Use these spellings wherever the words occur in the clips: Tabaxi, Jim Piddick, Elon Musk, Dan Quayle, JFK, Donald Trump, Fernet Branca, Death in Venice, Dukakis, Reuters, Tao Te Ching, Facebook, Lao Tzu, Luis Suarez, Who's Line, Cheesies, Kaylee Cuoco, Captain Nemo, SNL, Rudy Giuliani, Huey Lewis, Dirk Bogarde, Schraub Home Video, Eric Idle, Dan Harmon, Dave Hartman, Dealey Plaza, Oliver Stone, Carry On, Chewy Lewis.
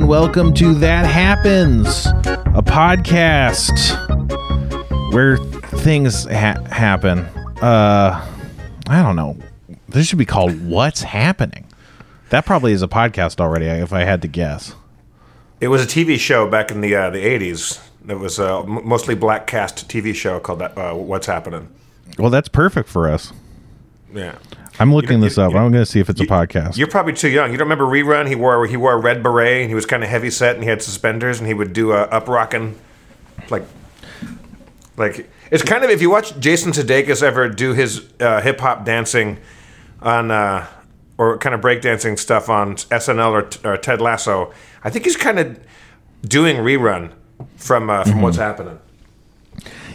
and welcome to That Happens, a podcast where things happen. I don't know. This should be called What's Happening. That probably is a podcast already, if I had to guess. It was a TV show back in the 80s. It was a mostly black cast TV show called What's Happening. Well, that's perfect for us. Yeah. I'm looking this up. I'm going to see if it's a podcast. You're probably too young. You don't remember Rerun? He wore a red beret, and he was kind of heavy set, and he had suspenders, and he would do up-rocking. Like it's kind of, if you watch Jason Sudeikis ever do his hip-hop dancing on or kind of breakdancing stuff on SNL or Ted Lasso, I think he's kind of doing Rerun from What's Happening.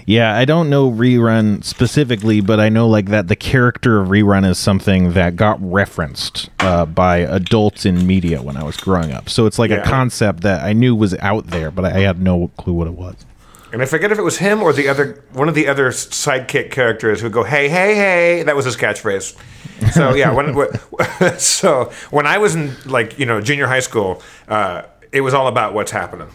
Yeah, I don't know Rerun specifically, but I know like that the character of Rerun is something that got referenced by adults in media when I was growing up. So it's like a concept that I knew was out there, but I had no clue what it was. And I forget if it was him or the other one of the other sidekick characters who would go, "Hey, hey, hey!" That was his catchphrase. So yeah, when I was in junior high school, it was all about what's happening.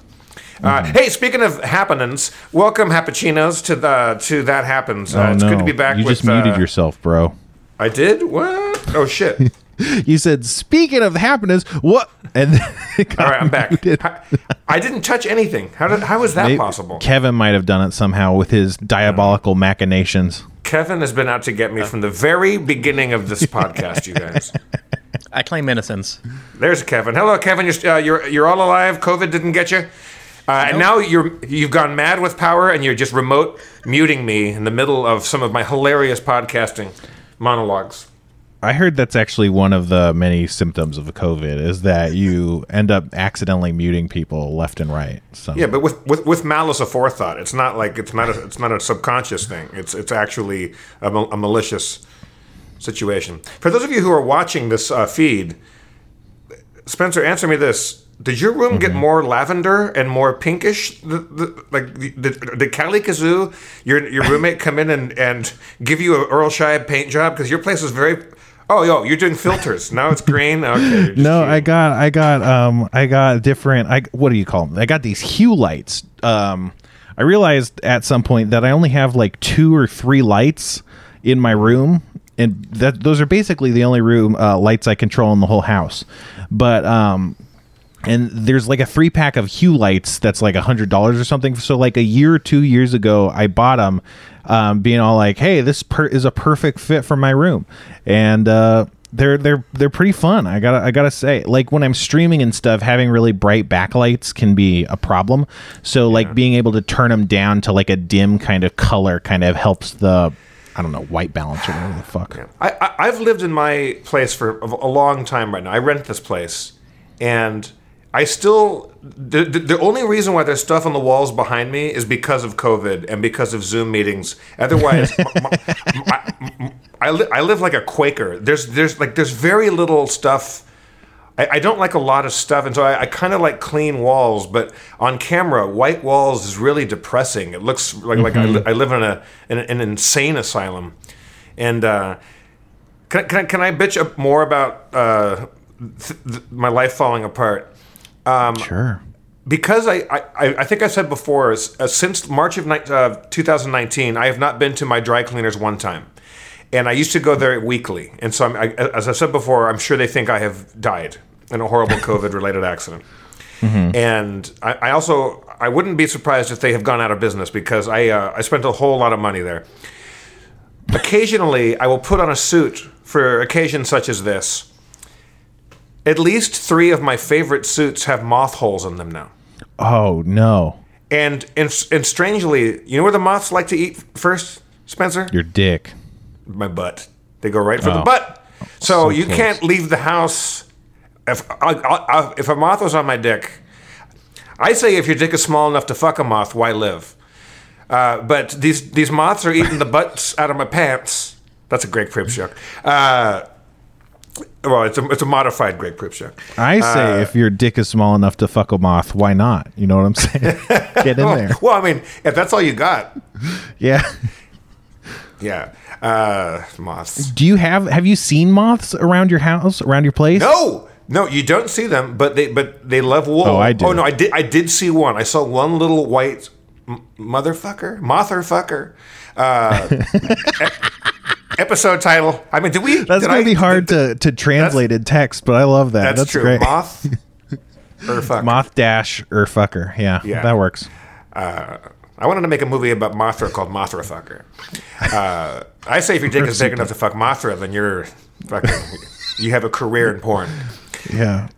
Hey, speaking of happenings, welcome Happuccinos to That Happens. It's good to be back. You just muted yourself, bro. I did? What? Oh shit! You said speaking of happenings, what? And then all right, I'm back. I didn't touch anything. How is that possible? Kevin might have done it somehow with his diabolical machinations. Kevin has been out to get me from the very beginning of this podcast, you guys. I claim innocence. There's Kevin. Hello, Kevin. You're all alive. COVID didn't get you. Nope. And now you've gone mad with power, and you're just remote muting me in the middle of some of my hilarious podcasting monologues. I heard that's actually one of the many symptoms of COVID is that you end up accidentally muting people left and right. So. Yeah, but with malice aforethought, it's not like it's not a subconscious thing. It's actually a malicious situation. For those of you who are watching this feed, Spencer, answer me this. Did your room get more lavender and more pinkish? Did Kaylee Cuoco, your roommate, come in and give you an Earl Scheib paint job? Because your place is very... Oh, yo, you're doing filters. Now it's green. Okay. No, I got different... what do you call them? I got these hue lights. I realized at some point that I only have like 2 or 3 lights in my room. And those are basically the only room lights I control in the whole house. But... and there's like a 3-pack of Hue lights that's like $100 or something. So like a year or 2 years ago, I bought them, being all like, "Hey, this is a perfect fit for my room," and they're pretty fun. I gotta say, like when I'm streaming and stuff, having really bright backlights can be a problem. So like being able to turn them down to like a dim kind of color kind of helps the, I don't know, white balance or whatever the fuck. Yeah. I've lived in my place for a long time right now. I rent this place, and I still, the only reason why there's stuff on the walls behind me is because of COVID and because of Zoom meetings. Otherwise, I live like a Quaker. There's very little stuff. I don't like a lot of stuff, and so I kind of like clean walls. But on camera, white walls is really depressing. It looks like I live in an insane asylum. And can I bitch up more about my life falling apart? Sure. Because I think I said before, since March of 2019, I have not been to my dry cleaners one time. And I used to go there weekly. And so, as I said before, I'm sure they think I have died in a horrible COVID-related accident. Mm-hmm. And I wouldn't be surprised if they have gone out of business because I spent a whole lot of money there. Occasionally, I will put on a suit for occasions such as this. At least 3 of my favorite suits have moth holes in them now. Oh, no. And strangely, you know where the moths like to eat first, Spencer? Your dick. My butt. They go right for the butt. So you can't leave the house. If a moth was on my dick, I say if your dick is small enough to fuck a moth, why live? But these moths are eating the butts out of my pants. That's a great crib joke. Well, it's a modified Greg Pripps joke. I say if your dick is small enough to fuck a moth, why not? You know what I'm saying? Get in there. Well, I mean, if that's all you got. Yeah. Yeah. Moths. Have you seen moths around your house, around your place? No. No, you don't see them, but they love wool. Oh, I do. Oh no, I did see one. I saw one little white motherfucker. Episode title. I mean, that's going to be hard to translate in text, but I love that. That's true. Great. Moth dash fucker. Yeah, that works. I wanted to make a movie about Mothra called Mothra Fucker. I say if your dick is big enough to fuck Mothra, then you're fucking. You have a career in porn. Yeah.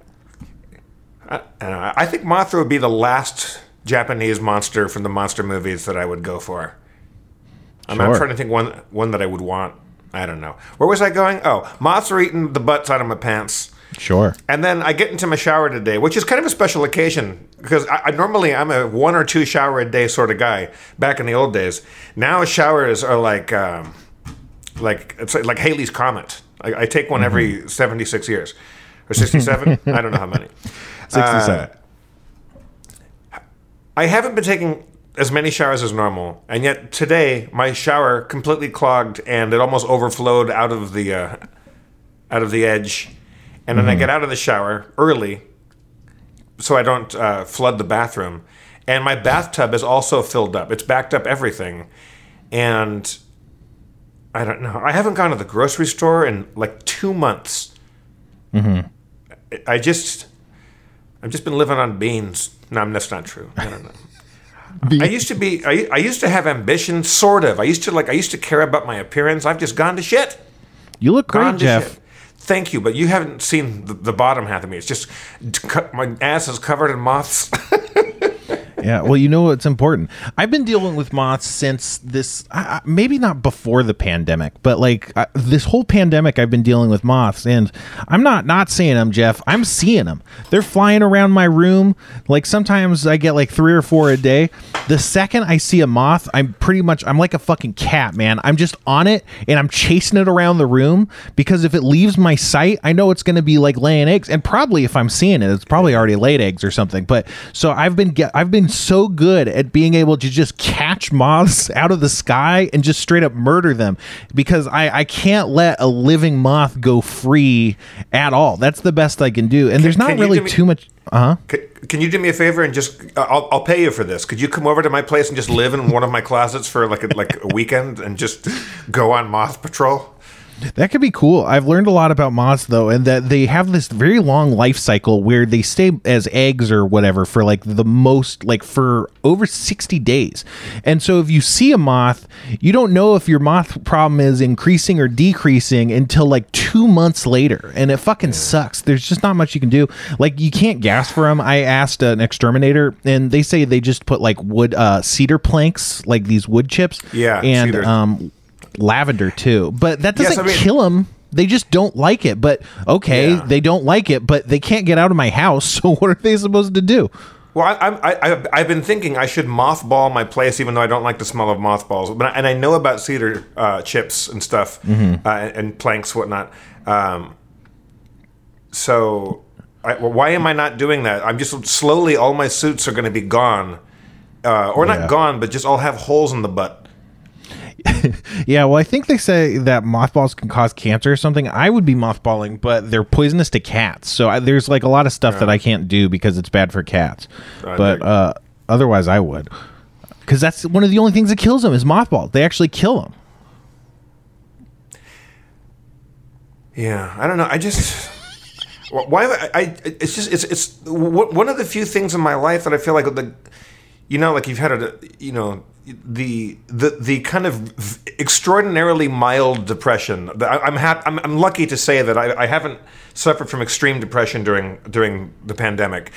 I think Mothra would be the last Japanese monster from the monster movies that I would go for. I'm trying to think one that I would want. I don't know. Where was I going? Oh, moths are eating the butts out of my pants. Sure. And then I get into my shower today, which is kind of a special occasion because I'm a one or two shower a day sort of guy back in the old days. Now showers are like it's like Halley's Comet. I take one every 76 years or 67. I don't know how many. 67. I haven't been taking as many showers as normal, and yet today my shower completely clogged and it almost overflowed out of the edge. And then I get out of the shower early so I don't flood the bathroom. And my bathtub is also filled up. It's backed up everything. And I don't know. I haven't gone to the grocery store in like 2 months. Mm-hmm. I've just been living on beans. No, that's not true. I don't know. I used to have ambition, sort of. I used to care about my appearance. I've just gone to shit. You look great, Jeff. Thank you, but you haven't seen the bottom half of me. It's just my ass is covered in moths. Yeah, well, you know what's important. I've been dealing with moths since this, maybe not before the pandemic, but like this whole pandemic I've been dealing with moths, and I'm not seeing them, Jeff. I'm seeing them. They're flying around my room. Like sometimes I get like 3 or 4 a day. The second I see a moth, I'm like a fucking cat, man. I'm just on it and I'm chasing it around the room because if it leaves my sight, I know it's going to be like laying eggs, and probably if I'm seeing it, it's probably already laid eggs or something. But so I've been so good at being able to just catch moths out of the sky and just straight up murder them because I can't let a living moth go free at all. That's the best I can do. And there's not really too much. Uh-huh. Can you do me a favor and just I'll pay you for this. Could you come over to my place and just live in one of my closets for like a weekend and just go on moth patrol? That could be cool. I've learned a lot about moths, though, and that they have this very long life cycle where they stay as eggs or whatever for like the most, like for over 60 days. And so if you see a moth, you don't know if your moth problem is increasing or decreasing until like 2 months later. And it fucking sucks. There's just not much you can do. Like you can't gas for them. I asked an exterminator and they say they just put like wood, cedar planks, like these wood chips. Yeah. And, cedar. Lavender too, but that doesn't kill them. They just don't like it. But okay, yeah. They don't like it, but they can't get out of my house. So what are they supposed to do? Well, I've been thinking I should mothball my place, even though I don't like the smell of mothballs. And I know about cedar chips and stuff, and planks, whatnot. Why am I not doing that? I'm just slowly. All my suits are going to be gone, not gone, but just all have holes in the butt. Yeah, well, I think they say that mothballs can cause cancer or something. I would be mothballing, but they're poisonous to cats. So there's like a lot of stuff that I can't do because it's bad for cats. But otherwise, I would, because that's one of the only things that kills them is mothballs. They actually kill them. Yeah, I don't know. I just why I it's just it's one of the few things in my life that I feel like the. You know, like you've had a, you know, the kind of extraordinarily mild depression. I'm lucky to say that I haven't suffered from extreme depression during the pandemic.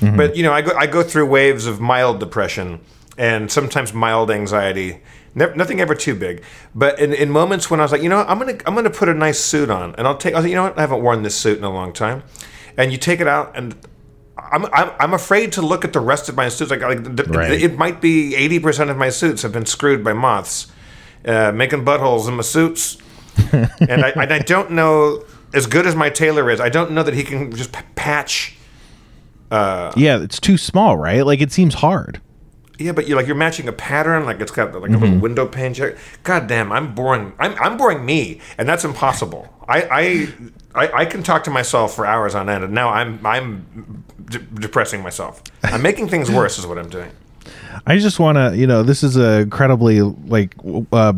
Mm-hmm. But you know, I go through waves of mild depression and sometimes mild anxiety. Nothing ever too big. But in moments when I was like, you know, I'm gonna put a nice suit on, and you know what, I haven't worn this suit in a long time, and you take it out and. I'm afraid to look at the rest of my suits. It might be 80% of my suits have been screwed by moths, making buttholes in my suits. And I don't know, as good as my tailor is, I don't know that he can just patch. Yeah, it's too small, right? Like it seems hard. Yeah, but you're matching a pattern, it's got a little window pane. God damn, I'm boring. I'm boring me, and that's impossible. I can talk to myself for hours on end, and now I'm depressing myself. I'm making things worse is what I'm doing. I just want to, this is a incredibly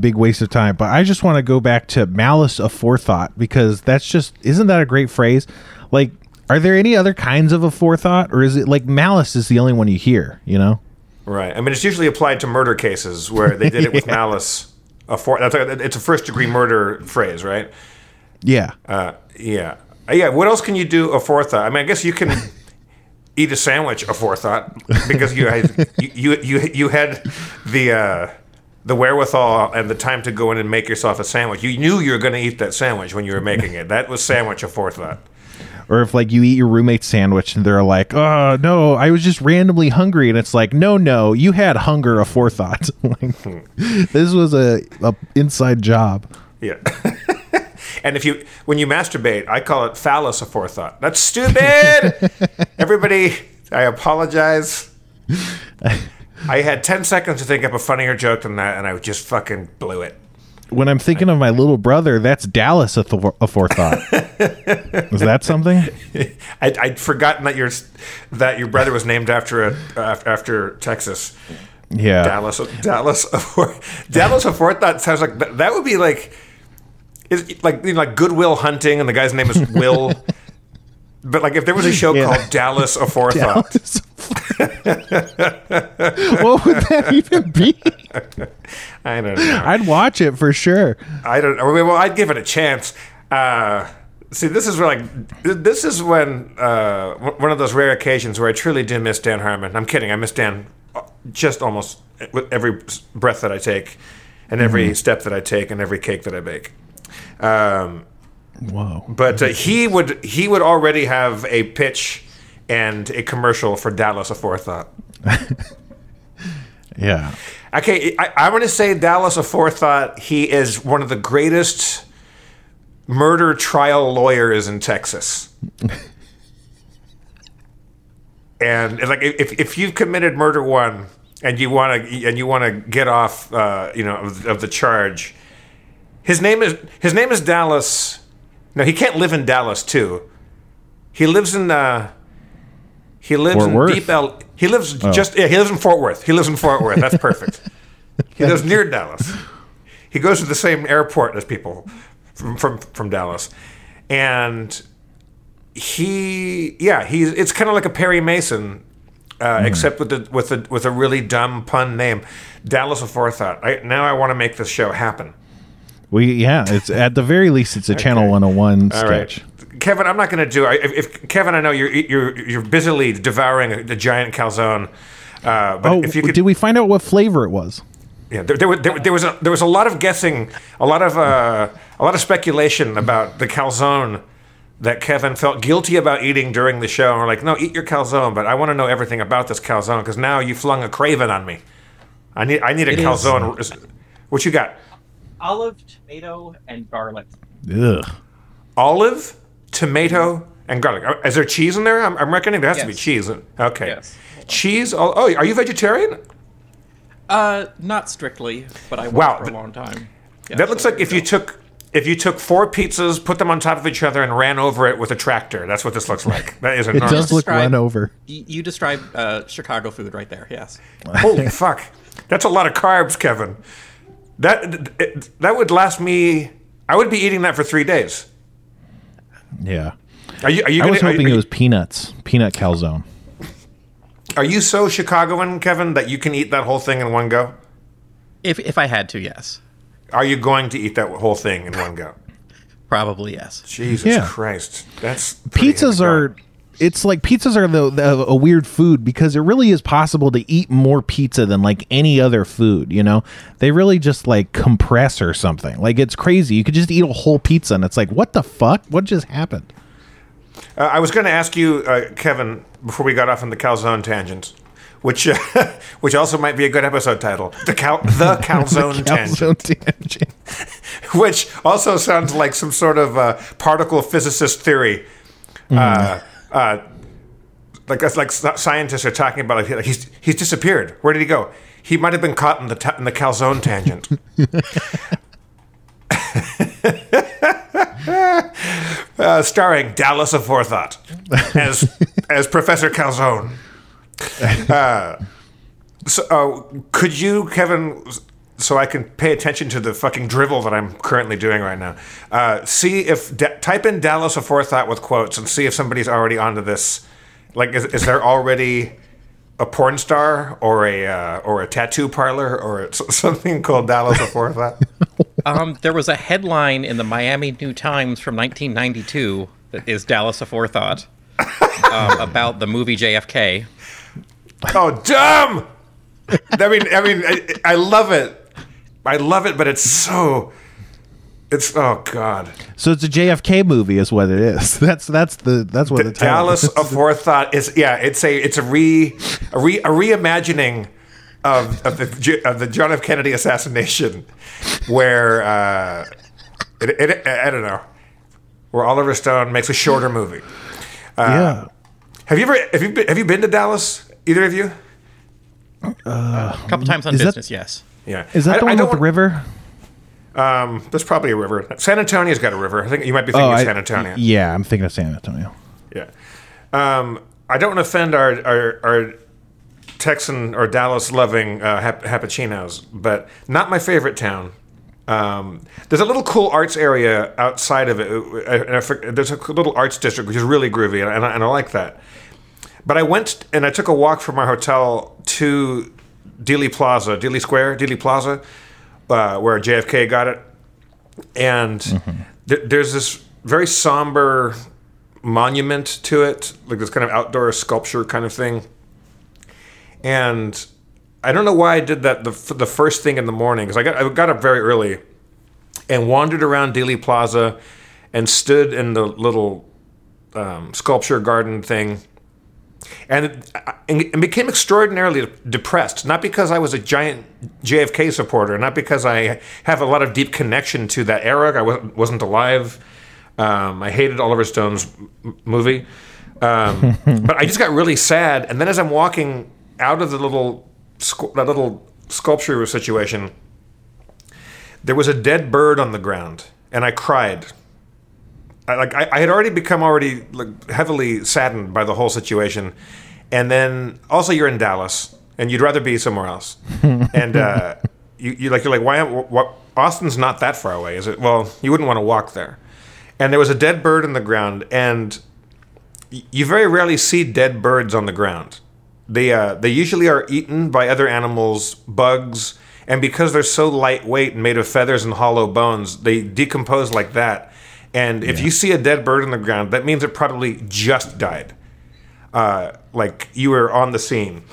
big waste of time, but I just want to go back to malice aforethought, because isn't that a great phrase? Are there any other kinds of aforethought, or is it malice is the only one you hear, Right. I mean, it's usually applied to murder cases where they did it with malice aforethought. It's a first degree murder phrase, right? Yeah. Yeah. What else can you do aforethought? I mean, I guess you can eat a sandwich aforethought, because you had the wherewithal and the time to go in and make yourself a sandwich. You knew you were going to eat that sandwich when you were making it. That was sandwich aforethought. Or if you eat your roommate's sandwich and they're like, oh no, I was just randomly hungry, and it's like, no, you had hunger aforethought. This was a inside job. Yeah. And when you masturbate, I call it phallus aforethought. That's stupid. Everybody, I apologize. I had 10 seconds to think up a funnier joke than that, and I just fucking blew it. When I'm thinking of my little brother, that's Dallas aforethought. Is that something? I'd forgotten that your brother was named after Texas. Yeah, Dallas aforethought sounds like that would be like. It's Good Will Hunting, and the guy's name is Will. But if there was a show called Dallas Aforethought. What would that even be? I don't know. I'd watch it for sure. I don't know. Well, I'd give it a chance. See, this is where one of those rare occasions where I truly do miss Dan Harmon. I'm kidding. I miss Dan just almost with every breath that I take, and every step that I take, and every cake that I bake. Wow! But he would already have a pitch and a commercial for Dallas aforethought. Yeah. Okay, I want to say Dallas aforethought. He is one of the greatest murder trial lawyers in Texas. And if you've committed murder one and you want to get off, of the charge. His name is Dallas. No, he can't live in Dallas too. He lives in he lives in Fort Worth. That's perfect. He lives near Dallas. He goes to the same airport as people from Dallas. And it's kind of like a Perry Mason except with a really dumb pun name. Dallas aforethought. Now I want to make this show happen. It's at the very least it's a okay. Channel 101 sketch. Right. Kevin, I'm not going to do it. If Kevin, I know you're busily devouring a giant calzone. Did we find out what flavor it was? Yeah, there was a lot of guessing, a lot of speculation about the calzone that Kevin felt guilty about eating during the show. And we're like, no, eat your calzone, but I want to know everything about this calzone because now you flung a craving on me. I need a calzone. What you got? Olive, tomato, and garlic. Ugh. Olive, tomato, and garlic. Is there cheese in there? I'm reckoning there has to be cheese. Okay. Yes. Cheese. Oh, are you vegetarian? Not strictly, but I was for a long time. Yeah, that looks like if you took four pizzas, put them on top of each other, and ran over it with a tractor. That's what this looks like. That is enormous. It does look run over. You described Chicago food right there. Yes. Holy fuck! That's a lot of carbs, Kevin. That would last me. I would be eating that for 3 days. Yeah. Are you I was hoping it was peanuts, peanut calzone. Are you so Chicagoan, Kevin, that you can eat that whole thing in one go? If I had to, yes. Are you going to eat that whole thing in one go? Probably yes. Jesus Christ, that's pizzas are. It's like pizzas are a weird food because it really is possible to eat more pizza than any other food, They really just compress or something. It's crazy. You could just eat a whole pizza and it's like, what the fuck? What just happened? I was going to ask you, Kevin, before we got off on the calzone tangent, which also might be a good episode title, the calzone tangent. Which also sounds like some sort of particle physicist theory. Like that's like scientists are talking about. Like he's disappeared. Where did he go? He might have been caught in the calzone tangent. Starring Dallas Aforethought as Professor Calzone. Could you, Kevin, so I can pay attention to the fucking drivel that I'm currently doing right now, see if type in Dallas Aforethought with quotes and see if somebody's already onto this. Like, is there already a porn star or a tattoo parlor or something called Dallas Aforethought? There was a headline in the Miami New Times from 1992 that is Dallas Aforethought about the movie JFK. Oh, dumb! I mean, I love it. I love it, but it's so... It's oh god. So it's a JFK movie, is what it is. That's what the Dallas Aforethought is. Yeah, it's a reimagining of the John F. Kennedy assassination, where I don't know, where Oliver Stone makes a shorter movie. Yeah. Have you been to Dallas? Either of you? A couple times on business. Yes. Yeah. Is that the one with the river? There's probably a river. San Antonio's got a river. I think you might be thinking of San Antonio. Yeah, I'm thinking of San Antonio. Yeah. I don't want to offend our Texan or Dallas-loving Hapachinos, but not my favorite town. There's a little cool arts area outside of it. There's a little arts district, which is really groovy, and I like that. But I went and I took a walk from our hotel to Dealey Plaza, where JFK got it, and there's this very somber monument to it, like this kind of outdoor sculpture kind of thing. And I don't know why I did that the first thing in the morning, because I got up very early and wandered around Dealey Plaza and stood in the little sculpture garden thing. And became extraordinarily depressed, not because I was a giant JFK supporter, not because I have a lot of deep connection to that era. I wasn't alive. I hated Oliver Stone's movie. But I just got really sad. And then as I'm walking out of the little sculpture situation, there was a dead bird on the ground, and I cried. I had already become heavily saddened by the whole situation, and then also you're in Dallas and you'd rather be somewhere else, and you're like why Austin's not that far away, is it? Well, you wouldn't want to walk there, and there was a dead bird in the ground, and you very rarely see dead birds on the ground. They usually are eaten by other animals, bugs, and because they're so lightweight and made of feathers and hollow bones, they decompose like that. And if you see a dead bird on the ground, that means it probably just died. Like you were on the scene.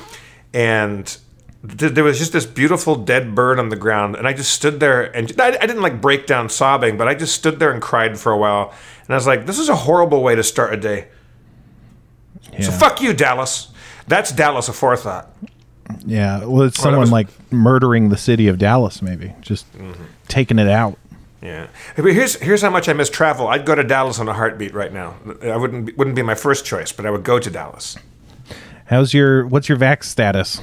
And there was just this beautiful dead bird on the ground. And I just stood there. And I didn't like break down sobbing, but I just stood there and cried for a while. And I was like, this is a horrible way to start a day. Yeah. So fuck you, Dallas. That's Dallas Aforethought. Yeah. Well, it's like murdering the city of Dallas, maybe. Just taking it out. Yeah, but here's how much I miss travel. I'd go to Dallas on a heartbeat right now. I wouldn't be my first choice, but I would go to Dallas. What's your vax status?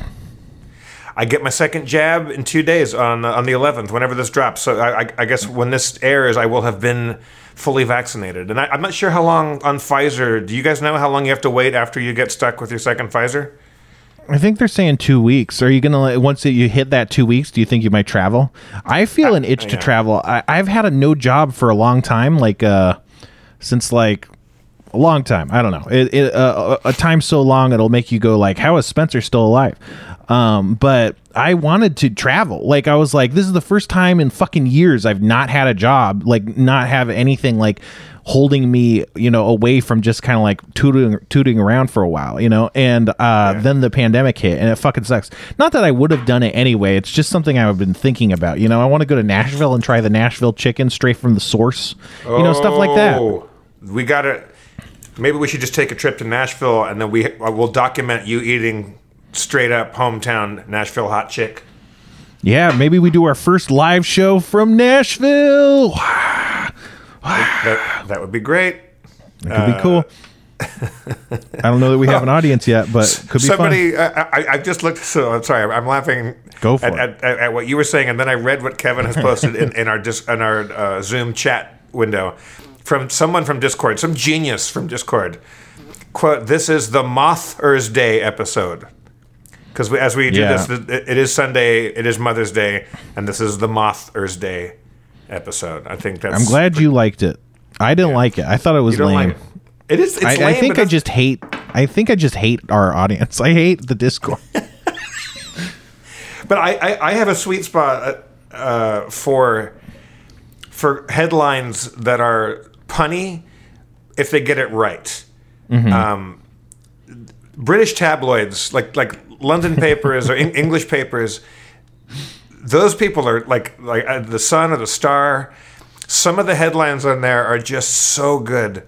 I get my second jab in 2 days on the 11th, whenever this drops. So I guess when this airs, I will have been fully vaccinated. And I'm not sure how long on Pfizer. Do you guys know how long you have to wait after you get stuck with your second Pfizer? I think they're saying 2 weeks. Are you gonna, once you hit that 2 weeks, do you think you might travel? I feel an itch to travel. I've had a no job for a long time, I don't know. A time so long it'll make you go like, how is Spencer still alive? But I wanted to travel. Like I was like, this is the first time in fucking years I've not had a job, like not have anything like holding me, away from just kind of like tooting around for a while, and then the pandemic hit and it fucking sucks. Not that I would have done it anyway. It's just something I've been thinking about. I want to go to Nashville and try the Nashville chicken straight from the source, stuff like that. We got to, maybe we should just take a trip to Nashville and then we'll document you eating straight up hometown Nashville hot chick. Yeah. Maybe we do our first live show from Nashville. That would be great. That could be cool. I don't know that we have an audience yet, but could be somebody. I've just looked. So I'm sorry. I'm laughing. Go for at what you were saying, and then I read what Kevin has posted in our Zoom chat window from someone from Discord, some genius from Discord. Quote: "This is the Mothers Day episode." Because as we do this, it is Sunday, it is Mother's Day, and this is the Mothers Day episode. I think that's... I'm glad you liked it. I didn't like it. I thought it was lame. It is. It's lame. I think I just hate our audience. I hate the Discord. But I have a sweet spot for headlines that are punny if they get it right. Mm-hmm. British tabloids like London papers or English papers, those people are like the Sun or the Star. Some of the headlines on there are just so good.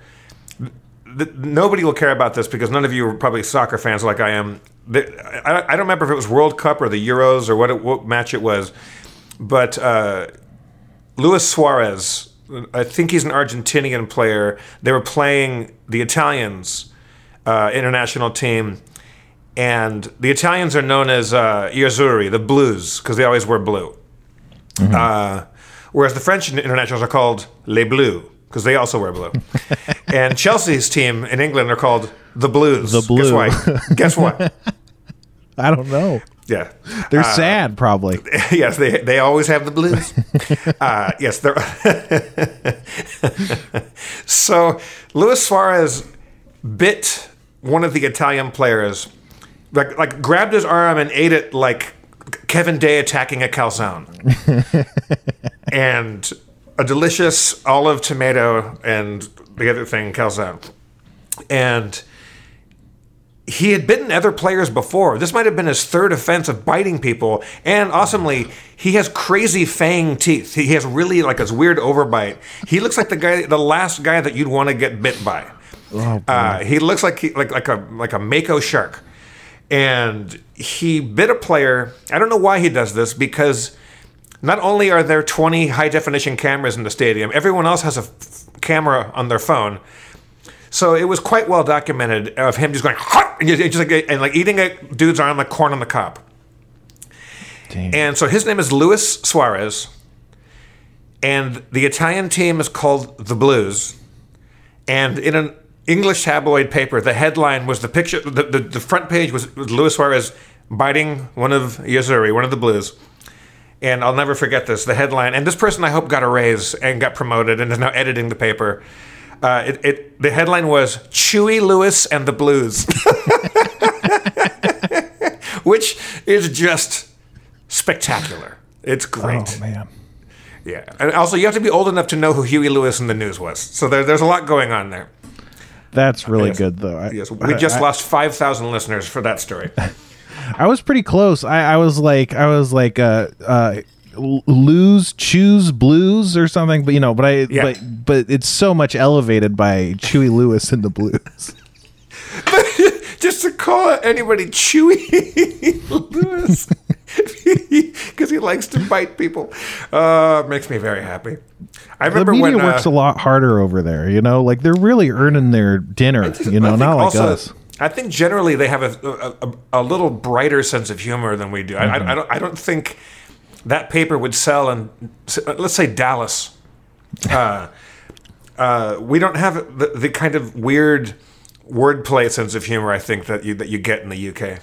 Nobody will care about this because none of you are probably soccer fans like I am. I don't remember if it was World Cup or the Euros or what match it was, but Luis Suarez, I think he's an Argentinian player. They were playing the Italians international team. And the Italians are known as Iazzurri, the blues, because they always wear blue. Mm-hmm. Whereas the French internationals are called Les Bleus, because they also wear blue. And Chelsea's team in England are called the Blues. The Blues. Guess what? I don't know. Yeah. They're sad, probably. Yes, they always have the blues. Yes, they're... So, Luis Suarez bit one of the Italian players... Like grabbed his arm and ate it like Kevin Day attacking a calzone. And a delicious olive tomato and the other thing, calzone. And he had bitten other players before. This might have been his third offense of biting people. And awesomely, he has crazy fang teeth. He has really like this weird overbite. He looks like the last guy that you'd want to get bit by. Oh, he looks like a mako shark. And he bit a player. I don't know why he does this, because not only are there 20 high-definition cameras in the stadium, everyone else has a camera on their phone. So it was quite well documented of him just going, and eating a dude's arm like corn on the cob. Damn. And so his name is Luis Suarez, and the Italian team is called the Blues. And in an English tabloid paper, the headline was the picture, the front page was Luis Suarez biting one of Iazzurri, one of the Blues. And I'll never forget this, the headline. And this person, I hope, got a raise and got promoted and is now editing the paper. The headline was, Chewy Lewis and the Blues. Which is just spectacular. It's great. Oh, man. Yeah. And also, you have to be old enough to know who Huey Lewis in the news was. So there's a lot going on there. That's really good, though. We just lost 5,000 listeners for that story. I was pretty close. I was like, lose, choose, blues or something. But but it's so much elevated by Chewy Lewis and the Blues. Just to call anybody Chewy Lewis because he likes to bite people makes me very happy. I remember the media works a lot harder over there, like they're really earning their dinner, not also, like us. I think generally they have a little brighter sense of humor than we do. Mm-hmm. I don't think that paper would sell in, let's say, Dallas. We don't have the kind of weird wordplay sense of humor I think that you get in the UK.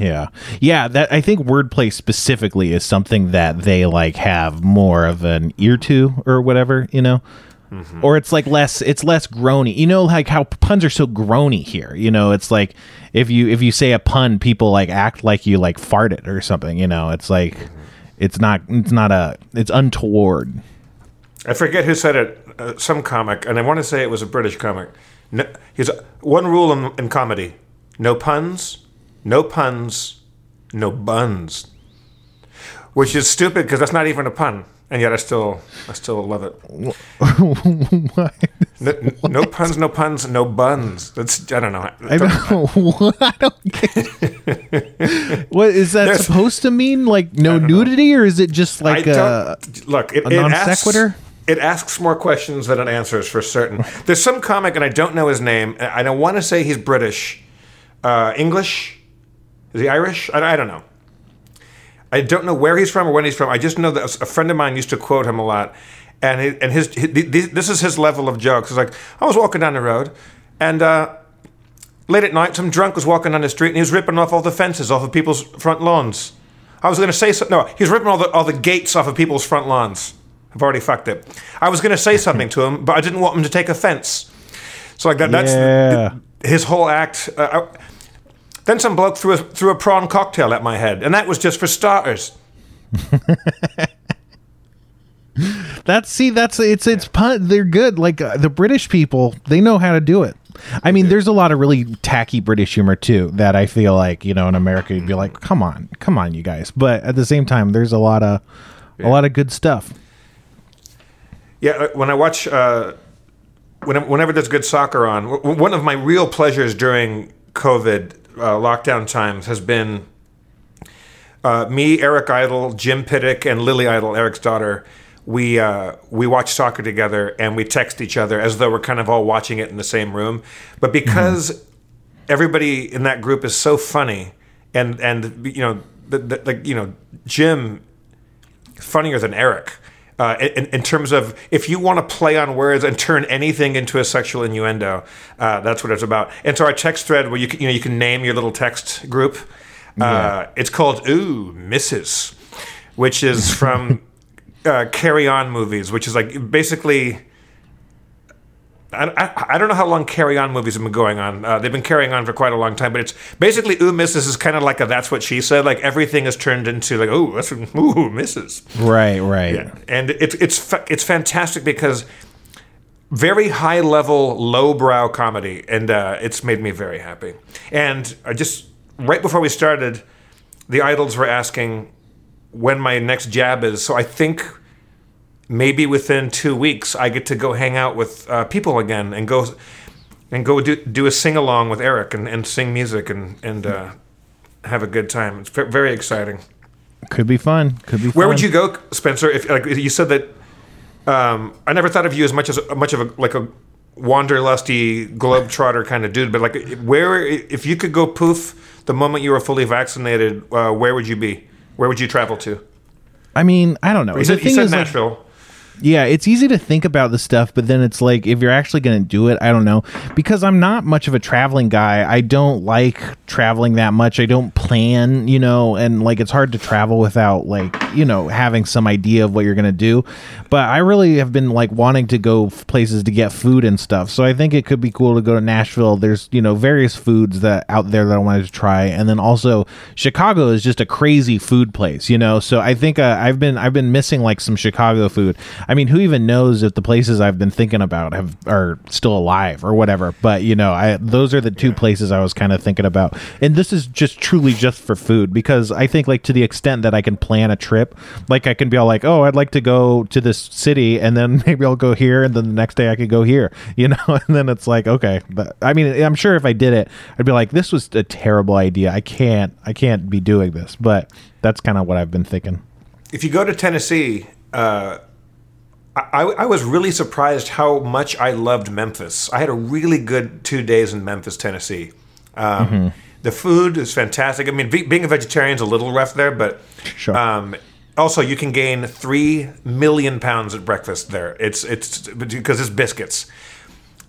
Yeah, that I think wordplay specifically is something that they like have more of an ear to or whatever, mm-hmm. Or it's like less groany. Like how puns are so groany here, it's like if you say a pun, people like act like you like farted or something, It's like mm-hmm. it's untoward. I forget who said it, some comic, and I want to say it was a British comic. No, he's one rule in comedy: no puns. No puns, no buns, which is stupid because that's not even a pun, and yet I still love it. What? No puns, no puns, no buns. That's I don't know. I don't get it. What is that supposed to mean? Like no nudity, or is it just like a look? It, a non sequitur? It asks more questions than it answers for certain. There's some comic, and I don't know his name, and I want to say he's British. English? Is he Irish? I don't know. I don't know where he's from or when he's from. I just know that a friend of mine used to quote him a lot. This is his level of jokes. It's like, I was walking down the road, and late at night, some drunk was walking down the street, and he was ripping off all the fences off of people's front lawns. I was going to say something. No, he was ripping all the gates off of people's front lawns. I've already fucked it. I was going to say something to him, but I didn't want him to take offense. So like that's his whole act. Then some bloke threw a prawn cocktail at my head, and that was just for starters. It's they're good. Like the British people, they know how to do it. I mean, there's a lot of really tacky British humor too that I feel like, you know, in America you'd be like, come on, you guys. But at the same time, there's a lot of good stuff. Yeah, when I watch, whenever there's good soccer on, one of my real pleasures during COVID lockdown times has been me, Eric Idle, Jim Piddick, and Lily Idle, Eric's daughter. We watch soccer together and we text each other as though we're kind of all watching it in the same room. But because everybody in that group is so funny, and you know, Jim funnier than Eric. In terms of, if you want to play on words and turn anything into a sexual innuendo, that's what it's about. And so our text thread, where you can name your little text group, it's called "Ooh, Mrs.," which is from Carry On movies, which is like basically. I don't know how long Carry On movies have been going on. They've been carrying on for quite a long time, but it's basically "Ooh, Mrs." is kind of like a "That's What She Said." Like everything is turned into like "Ooh, that's Ooh, Mrs." Right. Yeah. And it's fantastic because very high level, lowbrow comedy, and it's made me very happy. And I just right before we started, the Idols were asking when my next jab is, so I think. Maybe within 2 weeks, I get to go hang out with people again and go do a sing along with Eric and sing music and have a good time. It's very exciting. Could be fun. Where would you go, Spencer? If like you said that, I never thought of you as much of a wanderlusty globetrotter kind of dude. But like, where if you could go poof the moment you were fully vaccinated, where would you be? Where would you travel to? I mean, I don't know. You said Nashville. Like, yeah, it's easy to think about the stuff, but then it's like, if you're actually going to do it, I don't know. Because I'm not much of a traveling guy. I don't like traveling that much. I don't plan, you know, and like it's hard to travel without like, you know, having some idea of what you're going to do. But I really have been like wanting to go places to get food and stuff. So I think it could be cool to go to Nashville. There's, you know, various foods that out there that I wanted to try. And then also Chicago is just a crazy food place, you know. So I think I've been missing like some Chicago food. I mean, who even knows if the places I've been thinking about are still alive or whatever. But, you know, those are the two places I was kind of thinking about. And this is just truly just for food, because I think like to the extent that I can plan a trip, like I can be all like, oh, I'd like to go to this city and then maybe I'll go here. And then the next day I could go here, you know, and then it's like, OK, but I mean, I'm sure if I did it, I'd be like, this was a terrible idea. I can't be doing this. But that's kind of what I've been thinking. If you go to Tennessee, I was really surprised how much I loved Memphis. I had a really good 2 days in Memphis, Tennessee. The food is fantastic. I mean, being a vegetarian is a little rough there, but sure. Also you can gain 3 million pounds at breakfast there. It's because it's biscuits,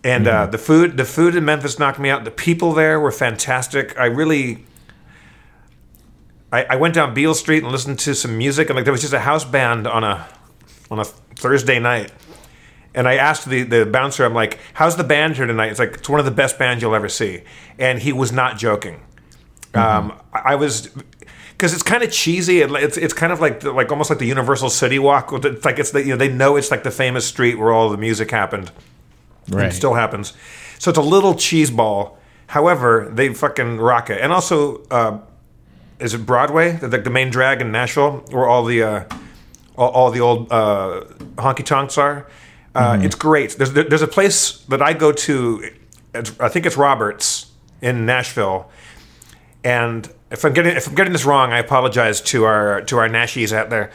and the food in Memphis knocked me out. The people there were fantastic. I went down Beale Street and listened to some music, and like there was just a house band on a Thursday night, and I asked the bouncer, I'm like, how's the band here tonight? It's like, it's one of the best bands you'll ever see, and he was not joking. I was, because it's kind of cheesy, it's kind of like almost like the Universal City Walk. It's like, it's the, you know, they know it's like the famous street where all the music happened, right? It still happens, so it's a little cheese ball. However, they fucking rock it. And also is it Broadway, the main drag in Nashville, where all the old honky-tonks are. It's great. There's a place that I go to, I think it's Roberts in Nashville, and if I'm getting this wrong, I apologize to our Nashies out there.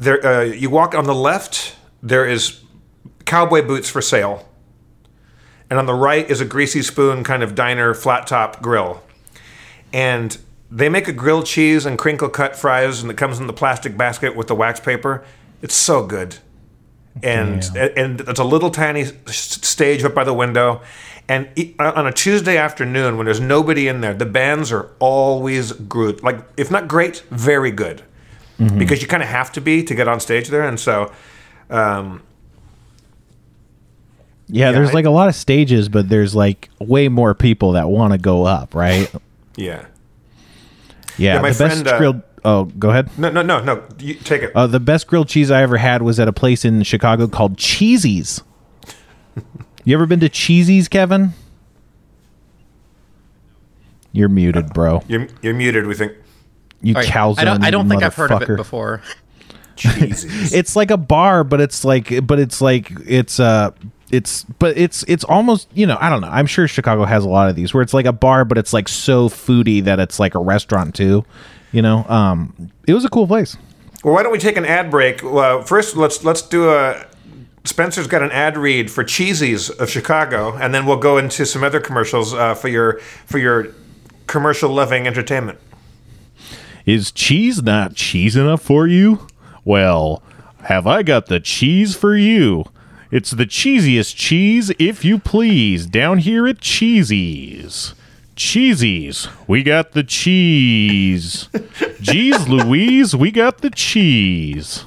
There, you walk on the left, there is cowboy boots for sale. And on the right is a greasy spoon kind of diner flat top grill. And they make a grilled cheese and crinkle cut fries, and it comes in the plastic basket with the wax paper. It's so good. And and it's a little tiny stage up by the window. And on a Tuesday afternoon when there's nobody in there, the bands are always good. Like, if not great, very good. Mm-hmm. Because you kind of have to be to get on stage there. And so... there's like a lot of stages, but there's like way more people that want to go up, right? Yeah, my friend... Oh, go ahead. No. You take it. The best grilled cheese I ever had was at a place in Chicago called Cheesies. You ever been to Cheesies, Kevin? You're muted, bro. You're muted, we think. You right. Cows. I don't think I've heard of it before. Cheesies. It's like a bar, but it's almost, I don't know. I'm sure Chicago has a lot of these where it's like a bar, but it's like so foodie that it's like a restaurant too. It was a cool place. Well, why don't we take an ad break? First, let's do a... Spencer's got an ad read for Cheesies of Chicago, and then we'll go into some other commercials for your commercial-loving entertainment. Is cheese not cheese enough for you? Well, have I got the cheese for you? It's the cheesiest cheese, if you please, down here at Cheesies. Cheesies, we got the cheese. Jeez Louise, we got the cheese.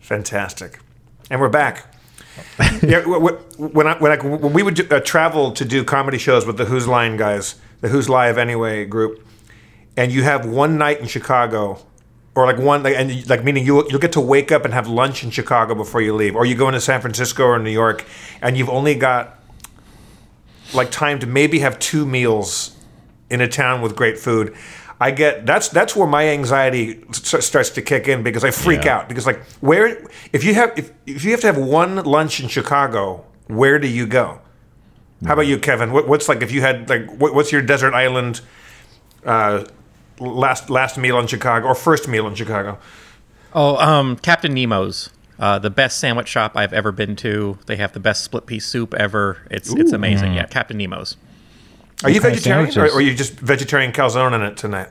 Fantastic. And we're back. When we would travel to do comedy shows with the Who's Line guys, the Who's Live Anyway group, and you have one night in Chicago, or meaning you'll get to wake up and have lunch in Chicago before you leave, or you go into San Francisco or New York, and you've only got time to maybe have two meals in a town with great food. I get that's where my anxiety starts to kick in, because I freak out, because if you have to have one lunch in Chicago, where do you go? How about you, Kevin? What's if you had what's your desert island last meal in Chicago, or first meal in Chicago? Oh, Captain Nemo's, the best sandwich shop I've ever been to. They have the best split pea soup ever. It's amazing. Yeah, Captain Nemo's. Are you vegetarian, or are you just vegetarian calzone in it tonight?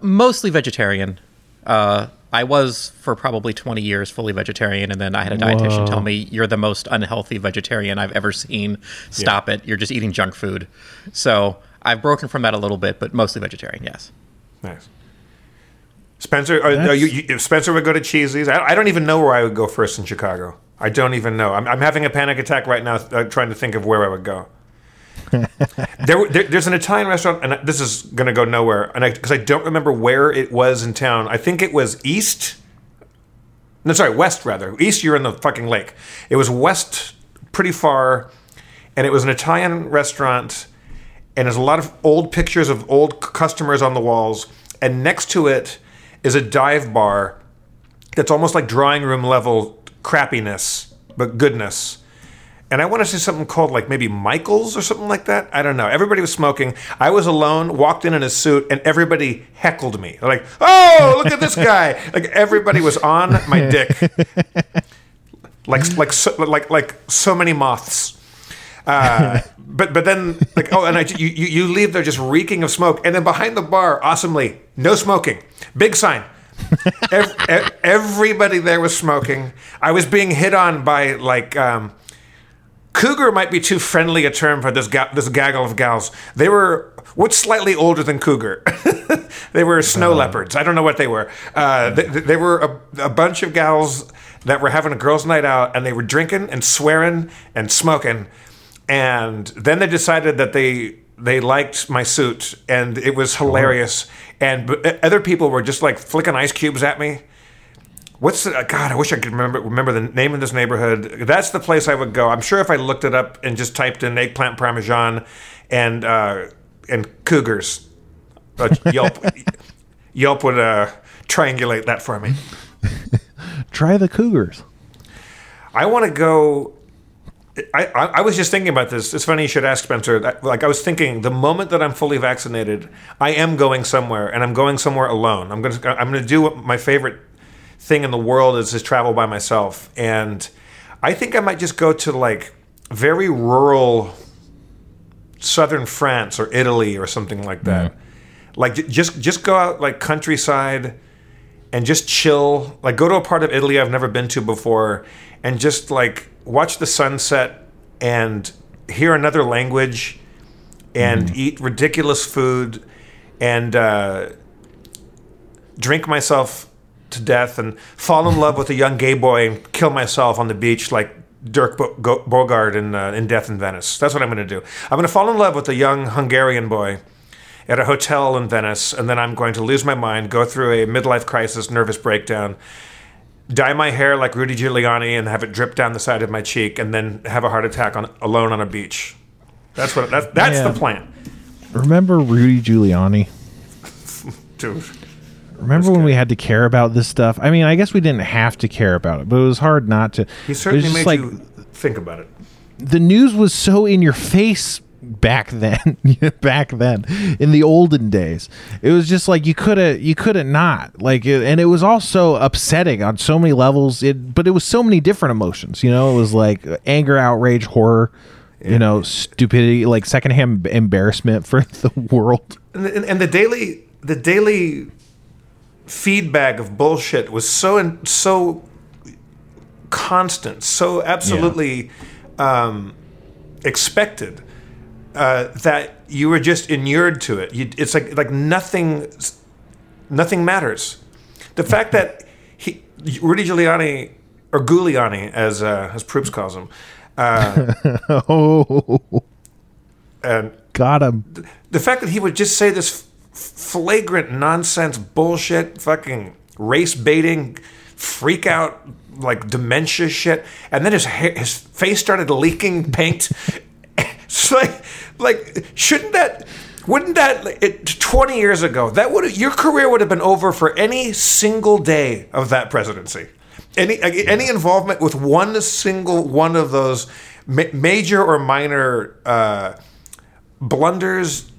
Mostly vegetarian. I was for probably 20 years fully vegetarian, and then I had a dietitian tell me, "You're the most unhealthy vegetarian I've ever seen. Stop it. You're just eating junk food." So I've broken from that a little bit, but mostly vegetarian, yes. Nice. Spencer, Spencer would go to Cheesies. I don't even know where I would go first in Chicago. I don't even know. I'm having a panic attack right now trying to think of where I would go. There's an Italian restaurant, and this is going to go nowhere, and because I don't remember where it was in town. I think it was west rather. East, you're in the fucking lake. It was west pretty far, and it was an Italian restaurant, and there's a lot of old pictures of old customers on the walls, and next to it is a dive bar that's almost like drawing room level crappiness, but goodness. And I want to see something called maybe Michael's or something like that. I don't know. Everybody was smoking. I was alone, walked in a suit, and everybody heckled me. They're like, "Oh, look at this guy." Everybody was on my dick. So many moths. But then you leave there just reeking of smoke. And then behind the bar, awesomely, no smoking. Big sign. Everybody there was smoking. I was being hit on by cougar might be too friendly a term for this gaggle of gals. They were what's slightly older than cougar. They were snow leopards. I don't know what they were. They were a bunch of gals that were having a girls' night out, and they were drinking and swearing and smoking. And then they decided that they liked my suit, and it was hilarious. And other people were just flicking ice cubes at me. What's the, God, I wish I could remember the name of this neighborhood. That's the place I would go. I'm sure if I looked it up and just typed in eggplant parmesan and cougars, Yelp would triangulate that for me. Try the cougars. I want to go. I was just thinking about this. It's funny you should ask, Spencer. I was thinking, the moment that I'm fully vaccinated, I am going somewhere, and I'm going somewhere alone. I'm going to do what my favorite thing in the world is, just travel by myself. And I think I might just go to like very rural southern France or Italy or something like that. Mm-hmm. Like just go out like countryside and just chill. Like go to a part of Italy I've never been to before and just like watch the sunset and hear another language and eat ridiculous food and drink myself to death and fall in love with a young gay boy and kill myself on the beach like Dirk Bogarde in Death in Venice. That's what I'm going to do. I'm going to fall in love with a young Hungarian boy at a hotel in Venice, and then I'm going to lose my mind, go through a midlife crisis, nervous breakdown, dye my hair like Rudy Giuliani and have it drip down the side of my cheek, and then have a heart attack alone on a beach. That's the plan. Remember Rudy Giuliani? Dude. Remember when we had to care about this stuff? I mean, I guess we didn't have to care about it, but it was hard not to. He certainly made you think about it. The news was so in your face back then in the olden days. It was just like you couldn't not like it, and it was also upsetting on so many levels, but it was so many different emotions, you know. It was like anger, outrage, horror, you know, stupidity, like secondhand embarrassment for the world, and the daily feedback of bullshit was so constant, so absolutely expected, that you were just inured to it. It's like nothing matters. The fact that Rudy Giuliani, or Giuliani as Proops calls him, and got him. The fact that he would just say this flagrant nonsense bullshit, fucking race baiting, freak out like dementia shit, and then his face started leaking paint. It's like wouldn't that 20 years ago, that would, your career would have been over for any single day of that presidency, any involvement with one single one of those major or minor blunders,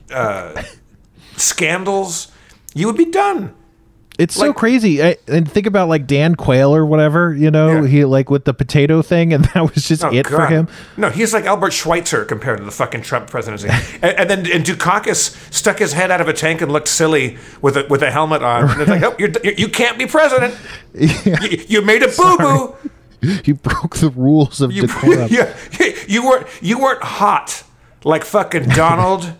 scandals. You would be done. It's like, so crazy. And think about like Dan Quayle or whatever, you know, he like with the potato thing, and that was just for him. No, he's like Albert Schweitzer compared to the fucking Trump presidency. and then Dukakis stuck his head out of a tank and looked silly with a helmet on. Right. And it's like, oh, you can't be president. Yeah. You made a boo-boo. You broke the rules of decorum. Yeah, you weren't hot like fucking Donald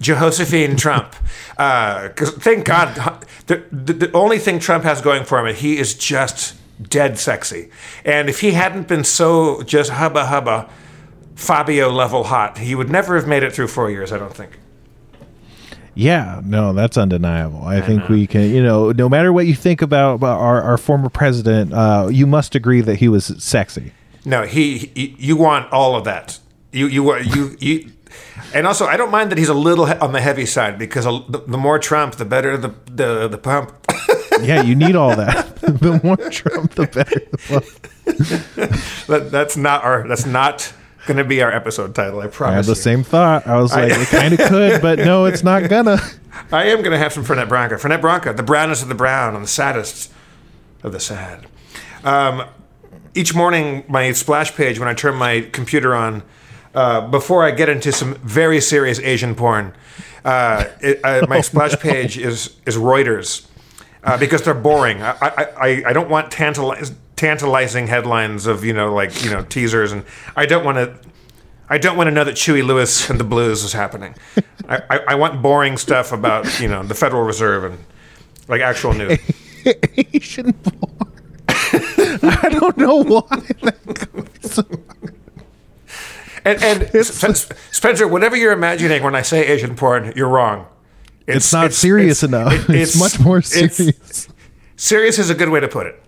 Josephine Trump. Because thank God, the only thing Trump has going for him is he is just dead sexy. And if he hadn't been so just hubba Fabio level hot, he would never have made it through 4 years, I don't think. Yeah, no, that's undeniable. I think we can, you know, no matter what you think about our former president, you must agree that he was sexy. No, he you want all of that. You And also, I don't mind that he's a little on the heavy side, because the more Trump, the better the pump. Yeah, you need all that. The more Trump, the better the pump. That's not going to be our episode title, I promise. I had the same thought. I was like, it kind of could, but no, it's not going to. I am going to have some Fernet Branca. Fernet Branca, the brownest of the brown and the saddest of the sad. Each morning, my splash page, when I turn my computer on, before I get into some very serious Asian porn, my splash page is Reuters, because they're boring. I don't want tantalizing headlines of, you know, like, you know, teasers, and I don't want to know that Chewy Lewis and the blues is happening. I want boring stuff about, you know, the Federal Reserve and like actual news. Asian porn. I don't know why that goes so hard. And Spencer, whatever you're imagining when I say Asian porn, you're wrong. It's not serious enough. It's much more serious. Serious is a good way to put it.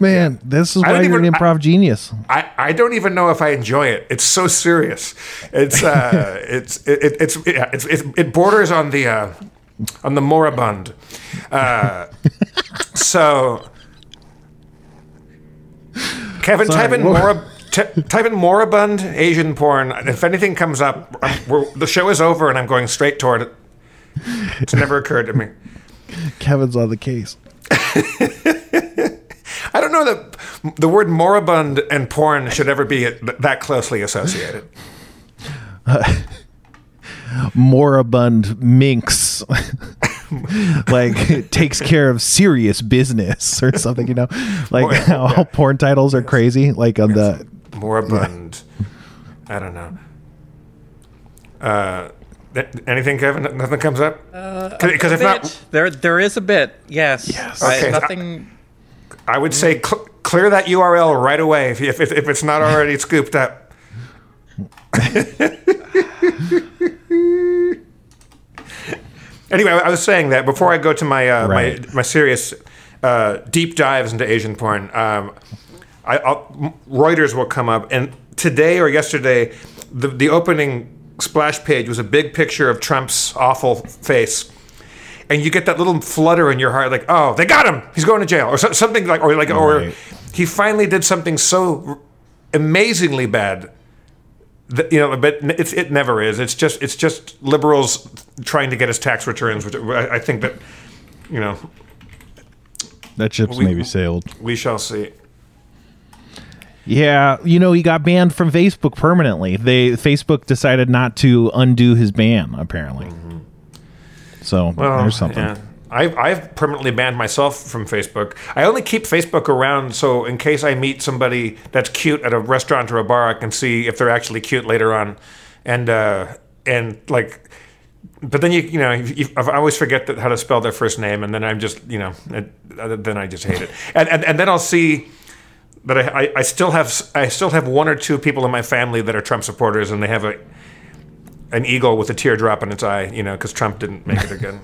Man, this is why you're an improv genius. I don't even know if I enjoy it. It's so serious. It's it borders on the moribund. So Kevin, type in moribund Asian porn. If anything comes up, the show is over, and I'm going straight toward it. It's never occurred to me. Kevin's on the case. I don't know that the word moribund and porn should ever be that closely associated. Moribund minx. Like, it takes care of serious business or something, you know? Like, how porn titles are crazy. Like, on the... Moribund. Yeah. I don't know. Anything, Kevin? Nothing comes up? Because if not... There is a bit, yes. Okay. Nothing... I would say clear that URL right away if it's not already scooped up. Anyway, I was saying that before I go to my my serious deep dives into Asian porn, Reuters will come up, and today or yesterday, the opening splash page was a big picture of Trump's awful face. And you get that little flutter in your heart, like, oh, they got him. He's going to jail, or something like, or he finally did something so amazingly bad, that, you know. But it never is. It's just liberals trying to get his tax returns, which I think that, you know, that ship's maybe sailed. We shall see. Yeah, you know, he got banned from Facebook permanently. Facebook decided not to undo his ban, apparently. Mm-hmm. So there's something. Yeah. I've permanently banned myself from Facebook. I only keep Facebook around so in case I meet somebody that's cute at a restaurant or a bar, I can see if they're actually cute later on. But then I always forget how to spell their first name, and then I'm just, you know, then I just hate it. And then I'll see that I still have one or two people in my family that are Trump supporters, and they have an eagle with a teardrop in its eye, you know, because Trump didn't make it again.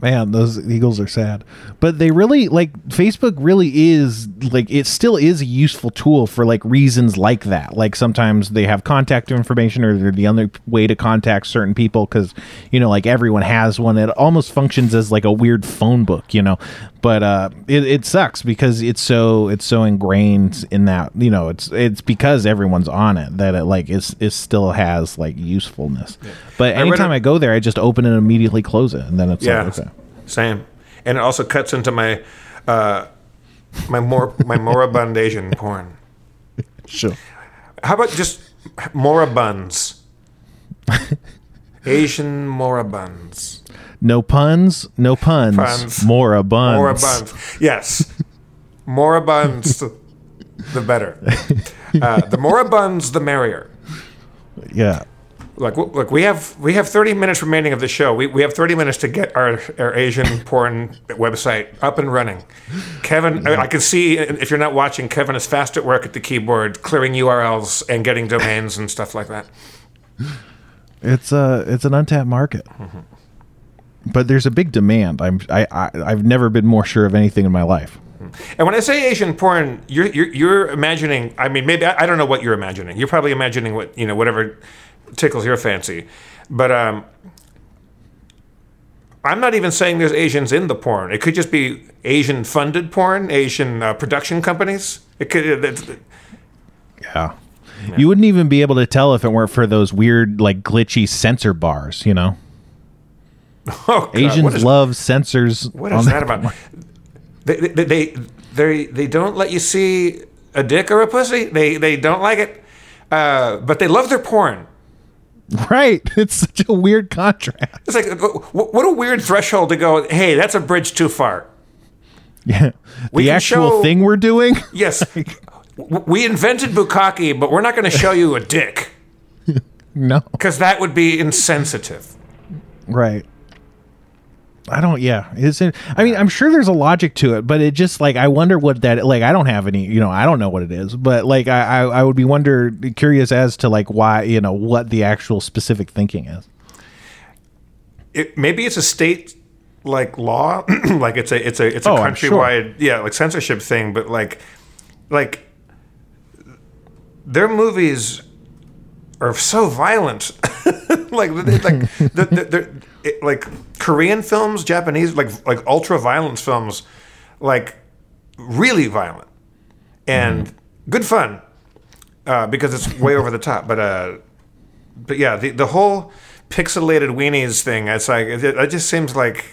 Man, those eagles are sad. But they really, like, Facebook really is, like, it still is a useful tool for, like, reasons like that. Like, sometimes they have contact information, or they're the only way to contact certain people because, you know, like, everyone has one. It almost functions as, like, a weird phone book, you know. But it sucks because it's so ingrained in that, you know, it's because everyone's on it that it, like, it still has, like, usefulness. Yeah. But anytime I go there, I just open it and immediately close it, and then it's okay. Same. And it also cuts into my my moribund Asian porn. Sure. How about just moribunds? Asian moribunds. No puns. Moribunds. Yes. Moribunds, the better. The moribunds, the merrier. Yeah. Look, we have 30 minutes remaining of the show. We have 30 minutes to get our Asian porn website up and running. Kevin, I can see, if you're not watching, Kevin is fast at work at the keyboard, clearing URLs and getting domains and stuff like that. It's an untapped market. Mm-hmm. But there's a big demand. I've never been more sure of anything in my life. And when I say Asian porn, you're imagining. I mean, maybe I don't know what you're imagining. You're probably imagining what, you know, whatever tickles your fancy. But I'm not even saying there's Asians in the porn. It could just be Asian-funded porn, Asian production companies. It could. Yeah. You wouldn't even be able to tell if it weren't for those weird, like, glitchy censor bars, you know. Oh, God. Asians love censors. What is that about? They don't let you see a dick or a pussy. They don't like it, but they love their porn. Right. It's such a weird contrast. It's like, what a weird threshold to go, hey, that's a bridge too far. Yeah. The actual thing we're doing? Yes. We invented bukkake, but we're not going to show you a dick. No. Because that would be insensitive. Right. I mean, I'm sure there's a logic to it, but it just, like, I wonder what that, like, I don't have any, you know, I don't know what it is, but, like, I would be curious as to, like, why, you know, what the actual specific thinking is. Maybe it's a state like law, like it's a countrywide, yeah, like censorship thing, but like their movies are so violent. Like Korean films, Japanese, like ultra violent films, like really violent and good fun because it's way over the top. But yeah, the whole pixelated weenies thing, it's like it just seems like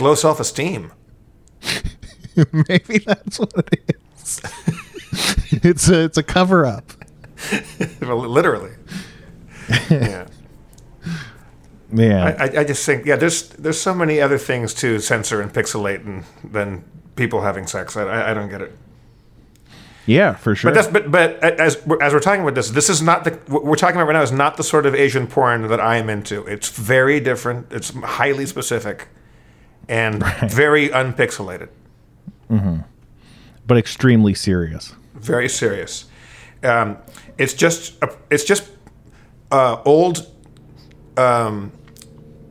low self-esteem. Maybe that's what it is. It's a cover-up. Literally. Yeah. Yeah. I just think, yeah, there's so many other things to censor and pixelate than people having sex. I don't get it. Yeah, for sure. But as we're talking about this is not what we're talking about right now is not the sort of Asian porn that I am into. It's very different. It's highly specific and very unpixelated. Mm-hmm. But extremely serious. Very serious. It's just old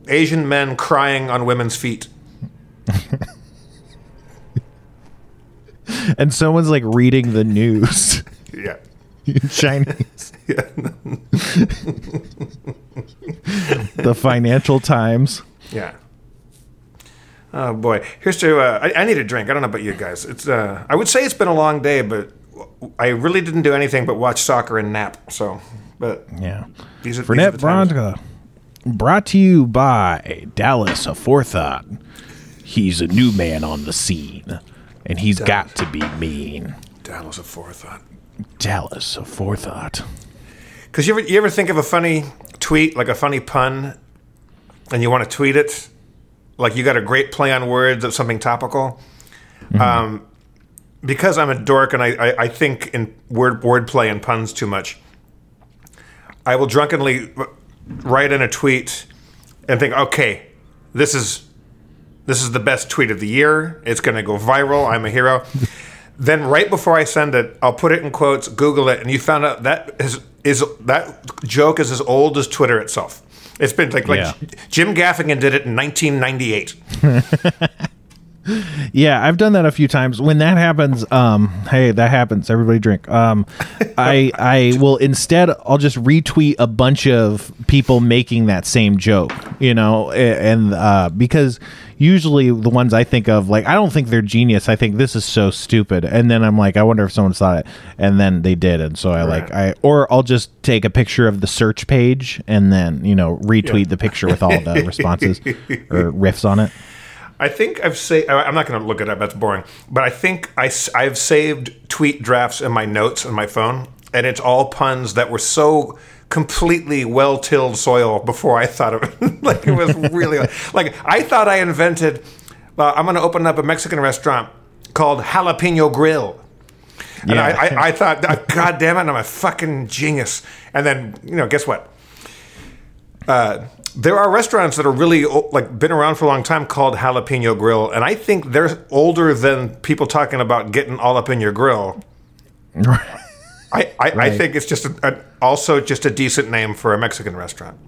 Asian men crying on women's feet. And someone's like reading the news. Yeah. In Chinese. Yeah. The Financial Times. Yeah. Oh boy. Here's to I need a drink. I don't know about you guys. It's I would say it's been a long day, but I really didn't do anything but watch soccer and nap. So, but yeah. Fernet Branca, brought to you by Dallas Aforethought. He's a new man on the scene, and he's got to be mean. Dallas Aforethought. Dallas Aforethought. Because you ever think of a funny tweet, like a funny pun, and you want to tweet it, like you got a great play on words of something topical. Mm-hmm. Because I'm a dork and I think in wordplay and puns too much, I will drunkenly write in a tweet and think, okay, this is the best tweet of the year. It's going to go viral. I'm a hero. Then right before I send it, I'll put it in quotes, Google it, and you found out that joke is as old as Twitter itself. It's been like Jim Gaffigan did it in 1998. Yeah, I've done that a few times. When that happens, hey, that happens. Everybody drink. I will instead, I'll just retweet a bunch of people making that same joke, you know, and because usually the ones I think of, like, I don't think they're genius. I think this is so stupid. And then I'm like, I wonder if someone saw it. And then they did. And so or I'll just take a picture of the search page and then, you know, retweet the picture with all the responses or riffs on it. I think I've saved... I'm not going to look it up. That's boring. But I think I've saved tweet drafts in my notes on my phone, and it's all puns that were so completely well-tilled soil before I thought of it. Like, it was really... like, I thought I invented... I'm going to open up a Mexican restaurant called Jalapeno Grill. And yeah. I thought, God damn it, I'm a fucking genius. And then, you know, guess what? There are restaurants that are really like been around for a long time called Jalapeno Grill, and I think they're older than people talking about getting all up in your grill. Right. I think it's just a decent name for a Mexican restaurant.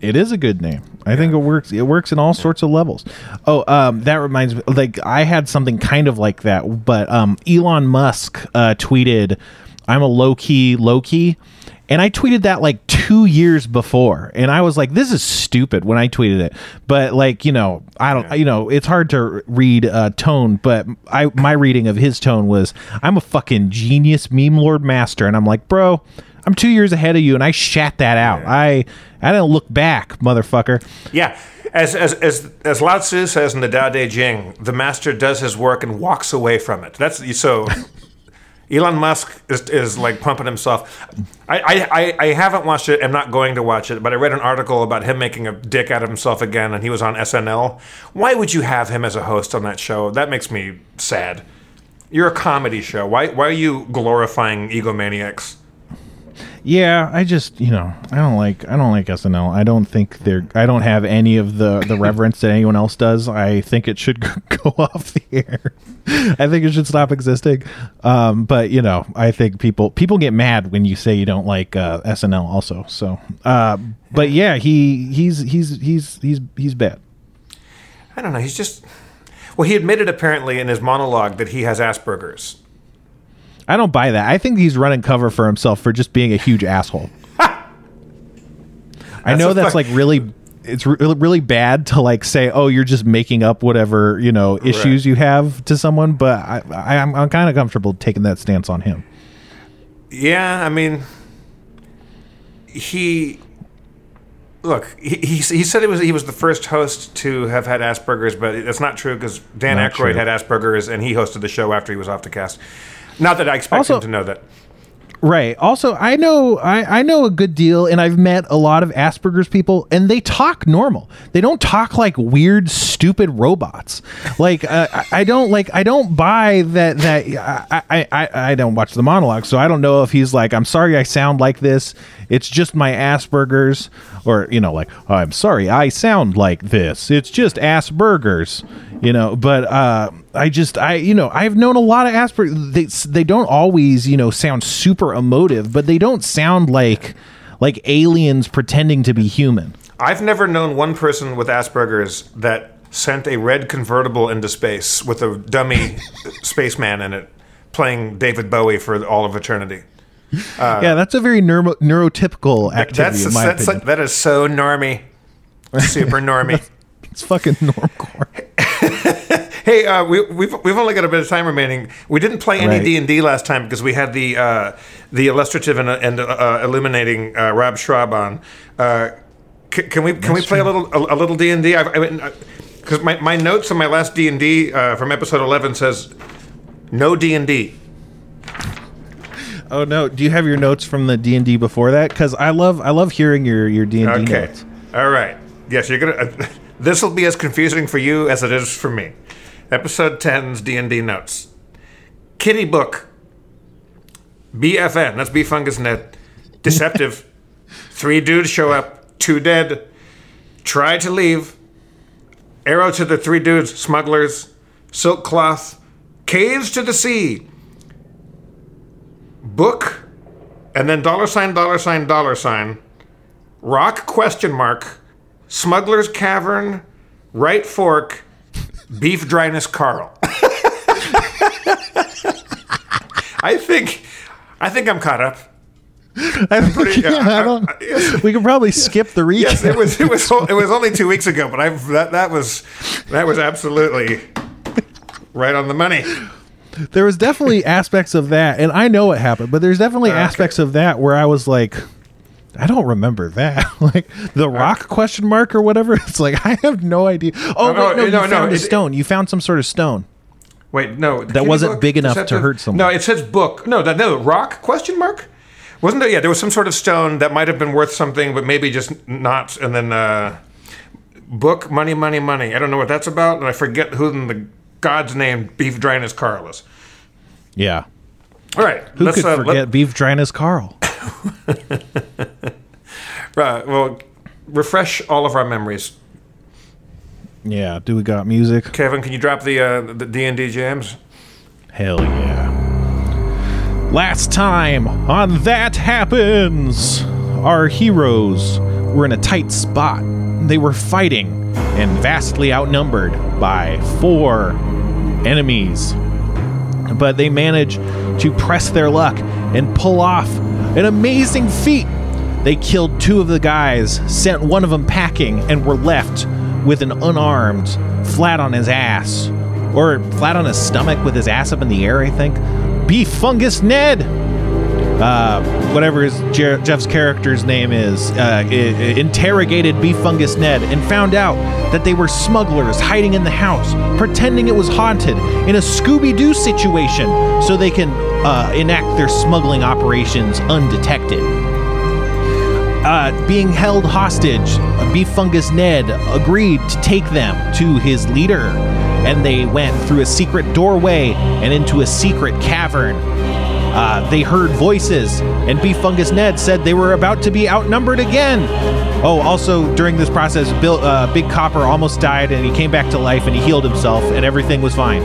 It is a good name. I think it works. It works in all sorts of levels. Oh, that reminds me. Like I had something kind of like that, but Elon Musk tweeted, "I'm a low key." And I tweeted that like 2 years before. And I was like, this is stupid when I tweeted it. But like, you know, I don't, you know, it's hard to read tone. But my reading of his tone was, I'm a fucking genius meme lord master. And I'm like, bro, I'm 2 years ahead of you. And I shat that out. Yeah. I didn't look back, motherfucker. Yeah. As Lao Tzu says in the Tao Te Ching, the master does his work and walks away from it. That's so... Elon Musk is like pumping himself. I haven't watched it. I'm not going to watch it, but I read an article about him making a dick out of himself again, and he was on SNL. Why would you have him as a host on that show? That makes me sad. You're a comedy show. Why are you glorifying egomaniacs? Yeah, I just, you know, I don't like SNL. I don't think I don't have any of the reverence that anyone else does. I think it should go off the air. I think it should stop existing. But you know, I think people get mad when you say you don't like SNL also. So, but yeah, he's bad. I don't know, he's just... Well, he admitted apparently in his monologue that he has Asperger's. I don't buy that. I think he's running cover for himself for just being a huge asshole. I know that's like really... It's really bad to like say, oh, you're just making up whatever, you know, issues right. you have to someone. But I'm kind of comfortable taking that stance on him. Yeah, I mean, he said he was the first host to have had Asperger's, but that's not true because Dan Aykroyd had Asperger's and he hosted the show after he was off the cast. Not that I expect him to know that. Right. Also, I know a good deal, and I've met a lot of Asperger's people, and they talk normal. They don't talk like weird, stupid robots. Like I don't buy that. I don't watch the monologue, so I don't know if he's like, I'm sorry I sound like this. It's just my Asperger's, or you know, like oh, I'm sorry I sound like this. It's just Asperger's, you know. But I've known a lot of Asperger's. They don't always, you know, sound super emotive, but they don't sound like aliens pretending to be human. I've never known one person with Asperger's that sent a red convertible into space with a dummy spaceman in it playing David Bowie for all of eternity. Yeah, that's a very neurotypical activity in my opinion. That is so normy. Super normy. It's fucking normcore. Hey, we've only got a bit of time remaining. We didn't play any D&D last time because we had the illustrative and illuminating Rob Schraub on. Can we play a little D&D? Because my notes on my last D&D from episode 11 says no D&D. Oh no! Do you have your notes from the D&D before that? Because I love hearing your D&D notes. All right. Yes, you're gonna. This will be as confusing for you as it is for me. Episode 10's D&D notes. Kitty book. BFN. That's B fungus net. Deceptive. 3 dudes show up. 2 dead. Try to leave. Arrow to the 3 dudes. Smugglers. Silk cloth. Caves to the sea. Book. And then $$$$$. Rock ? Smuggler's Cavern, Right Fork, Beef Dryness Carl. I think I'm caught up. We can probably skip the recap. Yes, it was only 2 weeks ago, but that was absolutely right on the money. There was definitely aspects of that, and I know what happened, but there's definitely aspects of that where I was like, I don't remember that. Like the rock ? or whatever. It's like I have no idea. Oh you found a stone. You found some sort of stone. Wait, no. That wasn't big enough to hurt someone. No, it says book. No, rock ? Wasn't there? Yeah, there was some sort of stone that might have been worth something, but maybe just not. And then book, money. I don't know what that's about, and I forget who in the God's name Beef Dryness Carl is. Yeah. All right. Who could forget Beef Dryness Carl? Right, well, refresh all of our memories. Yeah, do we got music? Kevin, can you drop the D&D jams? Hell yeah. Last time on That Happens, our heroes were in a tight spot. They were fighting and vastly outnumbered by 4 enemies. But they managed to press their luck and pull off an amazing feat. They killed 2 of the guys, sent one of them packing, and were left with an unarmed, flat on his ass, or flat on his stomach with his ass up in the air, I think, Beef Fungus Ned. Whatever his Jeff's character's name is, interrogated Beef Fungus Ned and found out that they were smugglers hiding in the house, pretending it was haunted in a Scooby-Doo situation so they can enact their smuggling operations undetected. Being held hostage, Beef Fungus Ned agreed to take them to his leader, and they went through a secret doorway and into a secret cavern. They heard voices, and Beef Fungus Ned said they were about to be outnumbered again. Oh, also, during this process, Big Copper almost died, and he came back to life, and he healed himself, and everything was fine.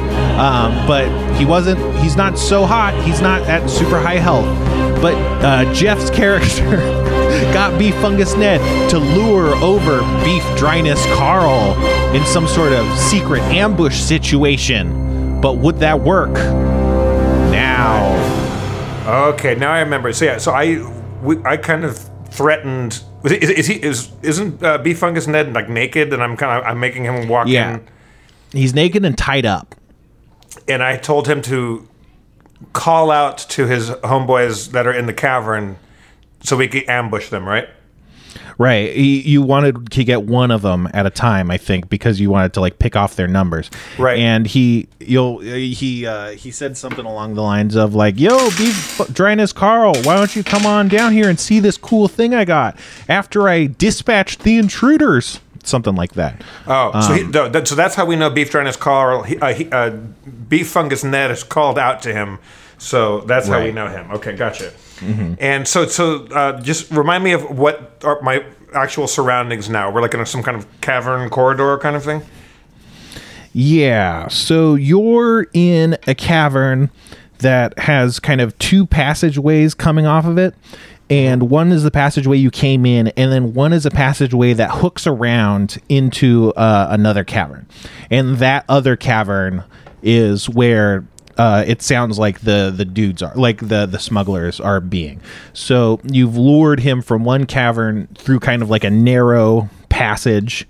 But he's not so hot. He's not at super high health. But Jeff's character got beef fungus Ned to lure over beef dryness Carl in some sort of secret ambush situation. But would that work? Now. Okay, now I remember. So yeah, so I kind of threatened. Isn't beef fungus Ned like naked? And I'm making him walk in. He's naked and tied up. And I told him to call out to his homeboys that are in the cavern so we could ambush them, right? Right. You wanted to get one of them at a time, I think, because you wanted to like pick off their numbers. Right. And he said something along the lines of like, "Yo, beef dryness Carl, why don't you come on down here and see this cool thing I got after I dispatched the intruders?" Something like that. Oh, so that's how we know beef dryness Carl. Beef fungus Ned is called out to him, so that's right. How we know him. Okay, gotcha. Mm-hmm. And so just remind me of what are my actual surroundings now. We're like in some kind of cavern corridor kind of thing. Yeah. So you're in a cavern that has kind of two passageways coming off of it. And one is the passageway you came in, and then one is a passageway that hooks around into another cavern. And that other cavern is where it sounds like the dudes are, like the smugglers are being. So you've lured him from one cavern through kind of like a narrow passage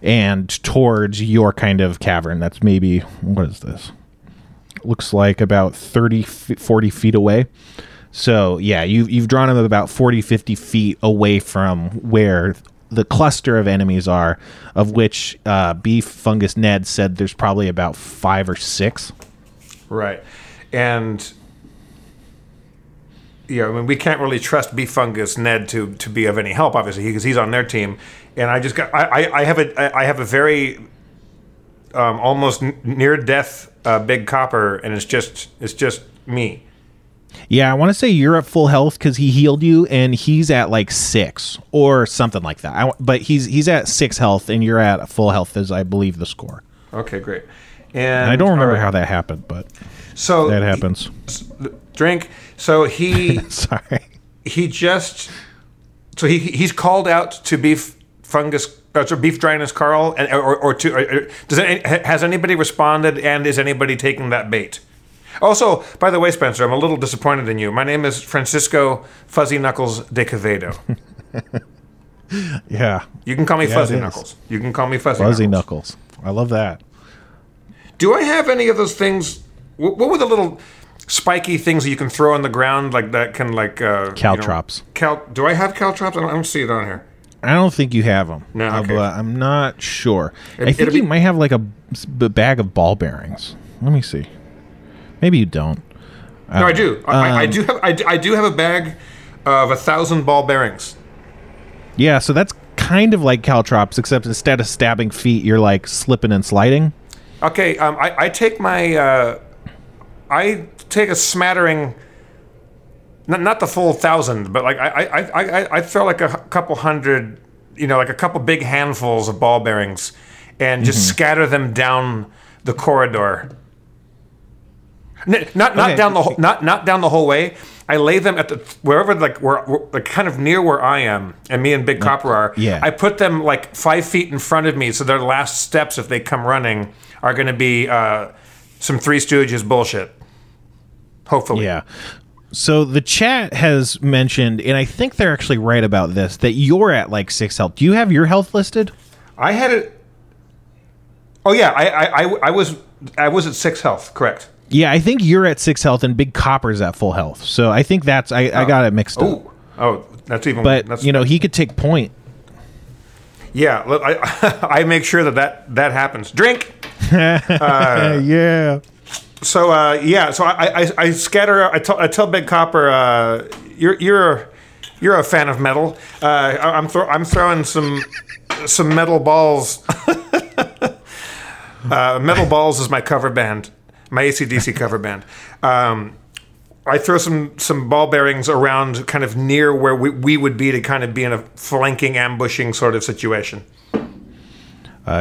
and towards your kind of cavern. That's maybe, what is this? Looks like about 30, 40 feet away. So, yeah, you've drawn him about 40, 50 feet away from where the cluster of enemies are, of which Beef Fungus Ned said there's probably about 5 or 6. Right. And, yeah, I mean, we can't really trust Beef Fungus Ned to be of any help, obviously, because he's on their team. And I just got, I have a very almost near-death big copper, and it's just me. Yeah, I want to say you're at full health because he healed you, and he's at like 6 or something like that. But he's at 6 health, and you're at full health, is I believe the score. Okay, great. And I don't remember how that happened, but so that happens. Drink. So he sorry. He just so he's called out to beef fungus. So beef dryness Carl, and or to or, does it, has anybody responded, and is anybody taking that bait? Also, by the way, Spencer, I'm a little disappointed in you. My name is Francisco Fuzzy Knuckles de Quevedo. Yeah. You can call me Fuzzy Knuckles. You can call me Fuzzy Knuckles. I love that. Do I have any of those things? What were the little spiky things that you can throw on the ground like that can like... caltrops. Do I have caltrops? I don't see it on here. I don't think you have them. No, okay. I'm not sure. I think you might have like a bag of ball bearings. Let me see. Maybe you don't. No, I do. I do have a bag of 1,000 ball bearings. Yeah, so that's kind of like caltrops, except instead of stabbing feet, you're like slipping and sliding. Okay, I take my, I take a smattering, not the full 1,000, but like I throw like a couple hundred, you know, like a couple big handfuls of ball bearings, and just scatter them down the corridor. Not down the whole way. I lay them at the wherever like we're kind of near where I am, and me and Big Copper are. Yeah. I put them like 5 feet in front of me, so their last steps, if they come running, are going to be some Three Stooges bullshit. Hopefully, yeah. So the chat has mentioned, and I think they're actually right about this, that you're at like 6 health. Do you have your health listed? I had it. Oh yeah, I was at 6 health, correct. Yeah, I think you're at 6 health and Big Copper's at full health. So I think that's I got it mixed up. Oh, that's even. But that's, you know, he could take point. Yeah, I make sure that happens. Drink. Yeah. So yeah, so I scatter. I tell Big Copper, you're a fan of metal. I'm throwing some metal balls. Metal balls is my cover band. My AC/DC cover band. I throw some ball bearings around kind of near where we would be to kind of be in a flanking, ambushing sort of situation.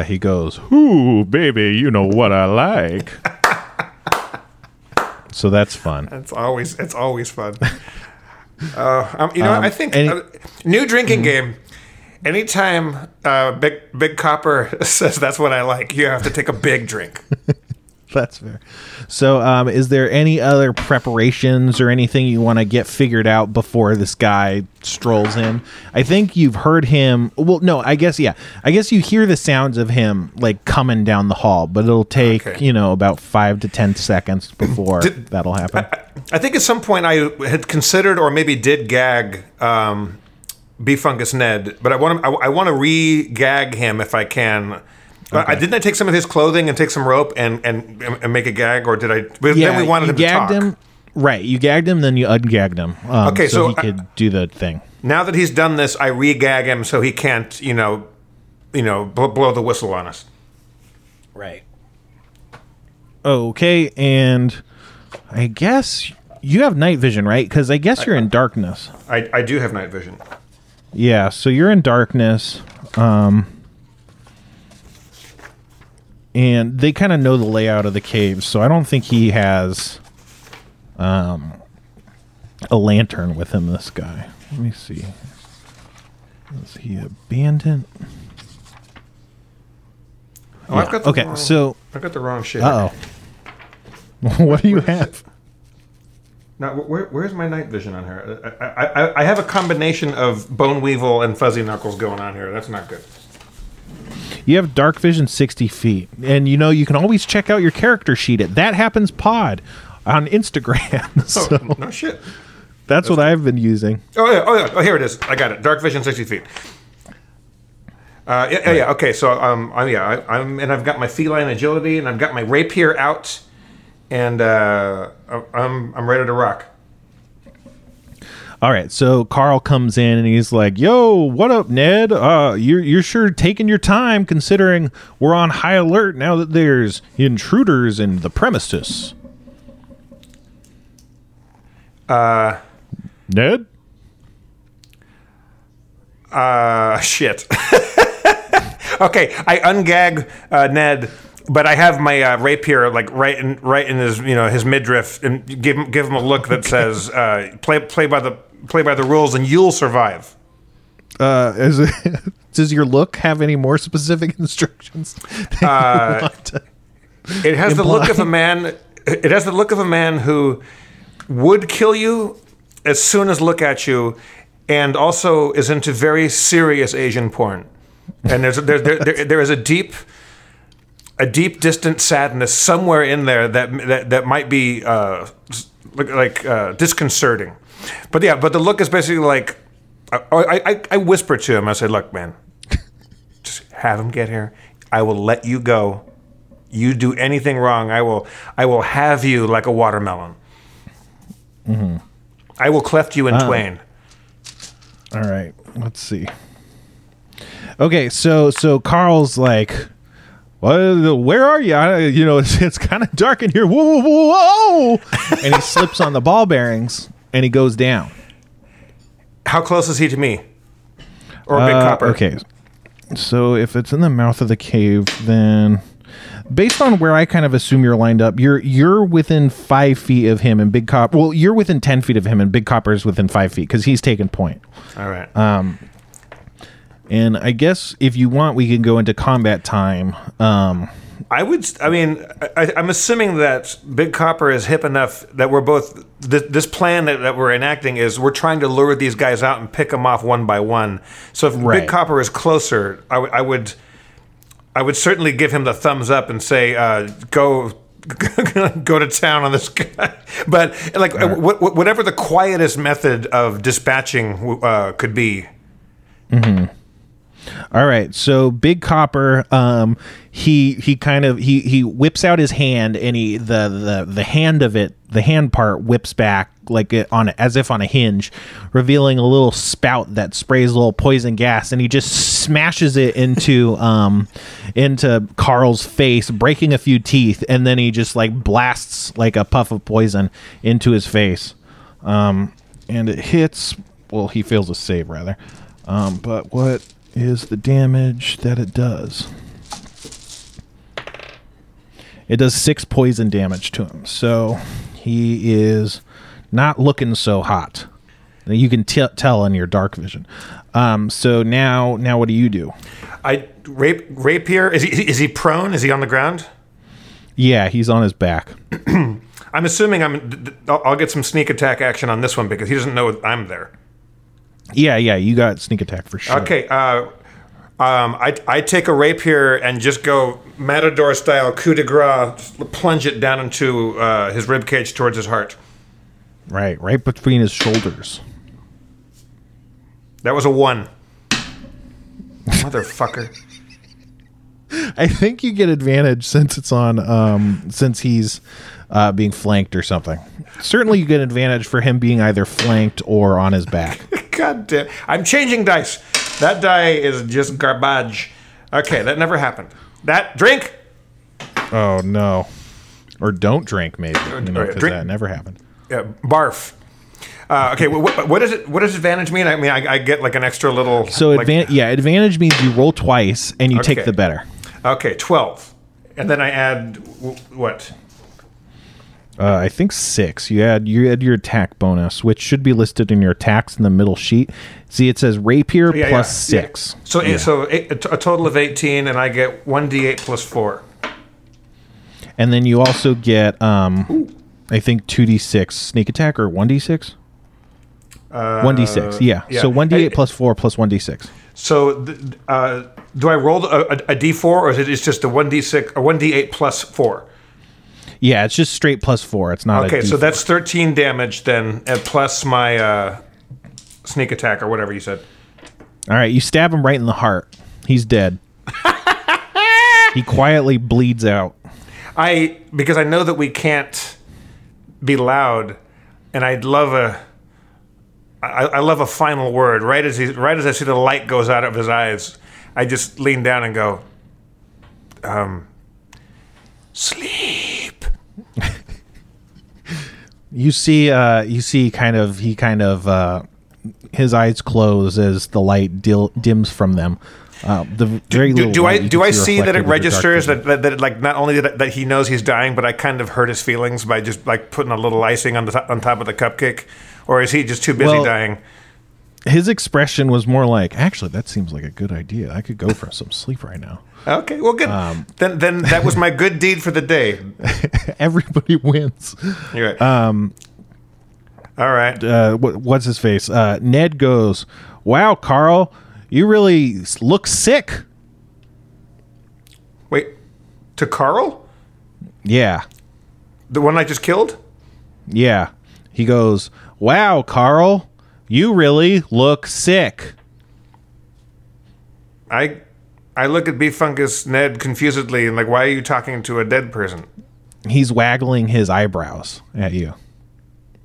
He goes, "Ooh, baby, you know what I like." So that's fun. It's always fun. I think new drinking game. Anytime Big Copper says that's what I like, you have to take a big drink. That's fair. So is there any other preparations or anything you want to get figured out before this guy strolls in? I think you've heard him. Well, no, I guess. Yeah, I guess you hear the sounds of him like coming down the hall, but it'll take, about 5 to 10 seconds before that'll happen. I think at some point I had considered or maybe did gag Bee Fungus Ned, but I want to re-gag him if I can. Okay. Didn't I take some of his clothing and take some rope and make a gag, or did I? Then we wanted him to talk. Him, right, you gagged him, then you ungagged him. Okay, so he could do the thing. Now that he's done this, I re-gag him so he can't, blow the whistle on us. Right. Okay, and I guess you have night vision, right? Because I guess you're in darkness. I do have night vision. Yeah, so you're in darkness. And they kind of know the layout of the cave, so I don't think he has a lantern with him, this guy. Let me see. Is he a bandit? Oh, yeah. I've got the wrong shit. Uh-oh. What do you have? Now, where's my night vision on here? I have a combination of Bone Weevil and Fuzzy Knuckles going on here. That's not good. You have dark vision 60 feet. And, you can always check out your character sheet at That Happens Pod on Instagram. So no shit. That's what I've been using. Oh, yeah. Oh, yeah. Oh, here it is. I got it. Dark vision 60 feet. Yeah. Okay. So, I've got my feline agility, and I've got my rapier out, and I'm ready to rock. All right, so Carl comes in and he's like, "Yo, what up, Ned? You're sure taking your time, considering we're on high alert now that there's intruders in the premises." Ned? Shit. Okay, I ungag Ned, but I have my rapier like right in his his midriff, and give him a look that says play by the rules and you'll survive. Does your look have any more specific instructions? It has the look of a man. It has the look of a man who would kill you as soon as look at you, and also is into very serious Asian porn. And there is a deep, distant sadness somewhere in there that might be disconcerting. But yeah, the look is basically like, I whisper to him. I say, "Look, man, just have him get here. I will let you go. You do anything wrong, I will have you like a watermelon. Mm-hmm. I will cleft you in twain." All right, let's see. Okay, so Carl's like, "Well, where are you? It's kind of dark in here. Whoa, whoa, whoa!" And he slips on the ball bearings and he goes down. How close is he to me? Or Big Copper? Okay. So if it's in the mouth of the cave, then based on where I kind of assume you're lined up, you're within 5 feet of him, and Big Copper. Well, you're within 10 feet of him, and Big Copper is within 5 feet because he's taking point. All right. And I guess if you want, we can go into combat time. I'm assuming that Big Copper is hip enough that we're both, this plan that we're enacting is we're trying to lure these guys out and pick them off one by one. So if Big Copper is closer, I would certainly give him the thumbs up and say, go to town on this guy. But like whatever the quietest method of dispatching could be. Mm-hmm. All right, so Big Copper, he whips out his hand, and the hand part whips back like as if on a hinge, revealing a little spout that sprays a little poison gas, and he just smashes it into Carl's face, breaking a few teeth, and then he just like blasts like a puff of poison into his face, and it hits. Well, he fails a save rather, but what is the damage that it does? It does 6 poison damage to him, so he is not looking so hot. You can tell in your dark vision. So now what do you do? I rapier. Is he prone? Is he on the ground? Yeah, he's on his back. I'm assuming I'll get some sneak attack action on this one because he doesn't know I'm there. Yeah, you got sneak attack for sure. Okay, I take a rapier and just go Matador style coup de grace, plunge it down into his ribcage towards his heart. Right between his shoulders. That was a 1. Motherfucker. I think you get advantage since it's on, since he's being flanked or something. Certainly you get advantage for him being either flanked or on his back. God damn. I'm changing dice. That die is just garbage. Okay, that never happened. That drink. Oh, no. Or don't drink, maybe. Because that never happened. Barf. Okay, what is it? What does advantage mean? I mean, I get like an extra little. So advantage means you roll twice and you take the better. Okay, 12, and then I add what? I think 6. You add your attack bonus, which should be listed in your attacks in the middle sheet. See, it says rapier plus 6. Yeah. So a total of 18, and I get 1d8 plus 4. And then you also get I think 2d6 sneak attack or 1d6. 1d6, yeah. So 1d8 plus 4 plus 1d6. So do I roll a d4 or is it just a 1d6 or 1d8 plus 4? Yeah, it's just straight plus 4. It's not okay, so that's 13 damage then, and plus my sneak attack or whatever you said. All right, you stab him right in the heart. He's dead. He quietly bleeds out. Because I know that we can't be loud, and I'd love I love a final word. Right as I see the light goes out of his eyes, I just lean down and go, sleep. you see, he his eyes close as the light dims from them. Do I see that it registers that like not only that he knows he's dying, but I kind of hurt his feelings by just like putting a little icing on top of the cupcake? Or is he just too busy dying? His expression was more like, actually, that seems like a good idea. I could go for some sleep right now. Okay, well, good. Then that was my good deed for the day. Everybody wins. You're right. All right. What's his face? Ned goes, wow, Carl, you really look sick. Wait, to Carl? Yeah. The one I just killed? Yeah. He goes, wow, Carl, you really look sick. I look at Beef Fungus Ned confusedly and like, why are you talking to a dead person? He's waggling his eyebrows at you.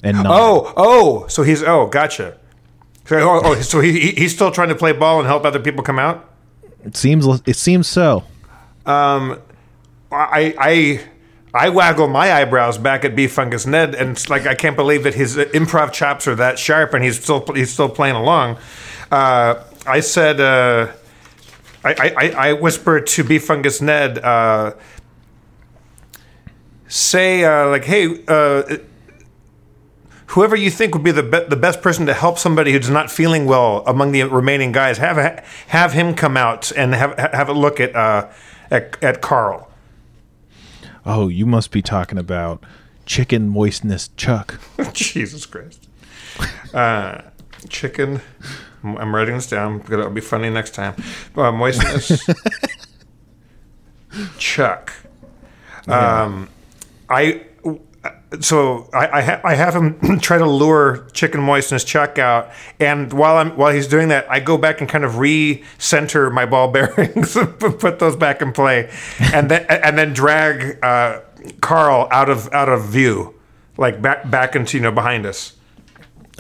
And nodding. So he's gotcha. So he's still trying to play ball and help other people come out? It seems so. I waggle my eyebrows back at Beef Fungus Ned, and it's like I can't believe that his improv chops are that sharp, and he's still playing along. I said, I whispered to Beef Fungus Ned, "Hey, whoever you think would be the best person to help somebody who's not feeling well among the remaining guys, have him come out and have a look at Carl." Oh, you must be talking about Chicken Moistness Chuck. Jesus Christ. Chicken. I'm writing this down because it'll be funny next time. Moistness Chuck. I have him try to lure Chicken Moistness Chuck out, and while he's doing that, I go back and kind of re-center my ball bearings, and put those back in play, and then drag Carl out of view, like back into behind us.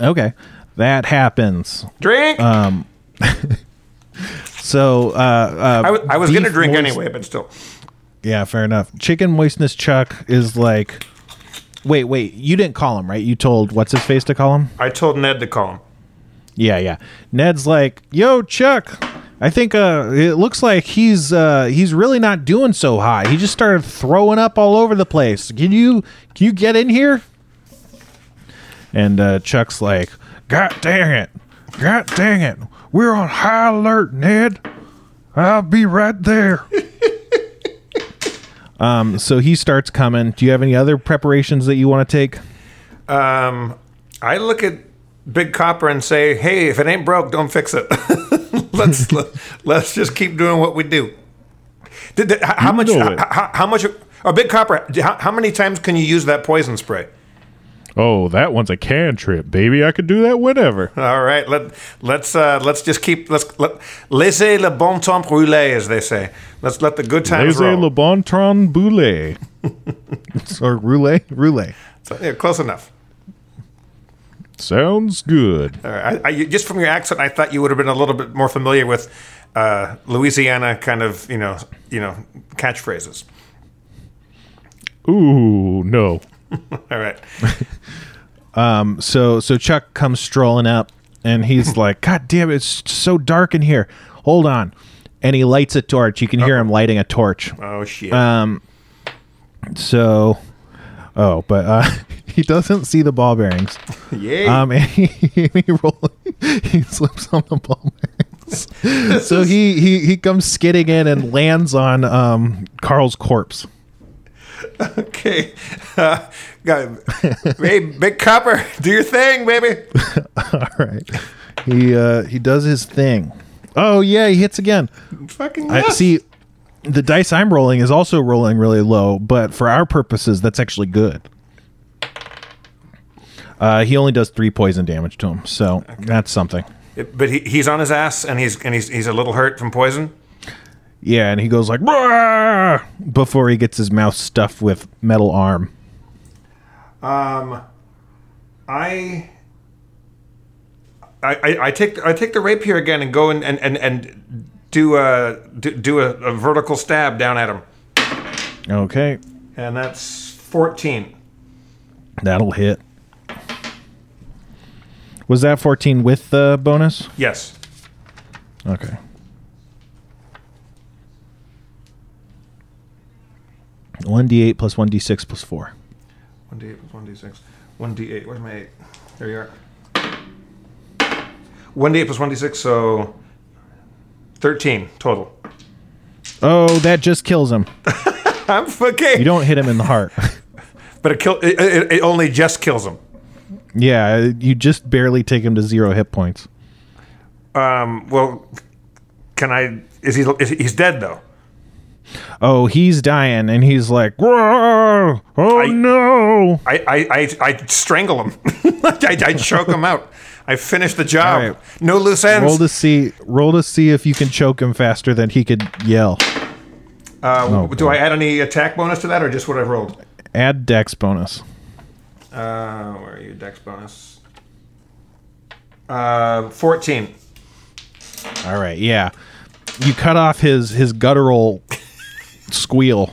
Okay, that happens. Drink. So I was gonna drink anyway, but still. Yeah, fair enough. Chicken Moistness Chuck is like. Wait, you didn't call him, right? You told what's-his-face to call him? I told Ned to call him. Yeah. Ned's like, yo, Chuck, I think it looks like he's really not doing so hot. He just started throwing up all over the place. Can you get in here? And Chuck's like, God dang it. God dang it. We're on high alert, Ned. I'll be right there. So he starts coming. Do you have any other preparations that you want to take? I look at Big Copper and say, hey, if it ain't broke, don't fix it. let's just keep doing what we do. How much, Big Copper, how many times can you use that poison spray? Oh, that one's a cantrip, baby. I could do that whenever. All right, let's just keep laissez le bon temps brûler, as they say. Let's let the good times roll. Laissez le bon temps brûler, or roulé. So, yeah, close enough. Sounds good. All right, I, just from your accent, I thought you would have been a little bit more familiar with Louisiana kind of you know catchphrases. Ooh, no. All right. So Chuck comes strolling up, and he's like, God damn it, it's so dark in here. Hold on. And he lights a torch. You can hear him lighting a torch. Oh, shit. He doesn't see the ball bearings. Yay. And he slips on the ball bearings. So he comes skidding in and lands on Carl's corpse. Okay. Hey, Big Copper, do your thing, baby. All right. He does his thing. Oh, yeah, he hits again. Fucking nuts. See, the dice I'm rolling is also rolling really low, but for our purposes, that's actually good. He only does 3 poison damage to him, so okay. That's something. But he's on his ass, and he's a little hurt from poison? Yeah, and he goes like, "Rah!" before he gets his mouth stuffed with metal arm. I take the rapier again and go and do a vertical stab down at him. Okay. And that's 14. That'll hit. Was that 14 with the bonus? Yes. Okay. One d8 plus 1d6 plus 4. 1d8 plus 1d6. 1d8. Where's my 8? There you are. 1d8 plus 1d6, so 13 total. Oh, that just kills him. I'm okay. You don't hit him in the heart. But it only just kills him. Yeah, you just barely take him to 0 hit points. Well, can I... He's dead, though. Oh, he's dying, and he's like, "Whoa! Oh no!" I strangle him. I choke him out. I finish the job. Right. No loose ends. Roll to see if you can choke him faster than he could yell. Do I add any attack bonus to that, or just what I've rolled? Add dex bonus. Where are you? Dex bonus. 14. All right. Yeah, you cut off his guttural. Squeal,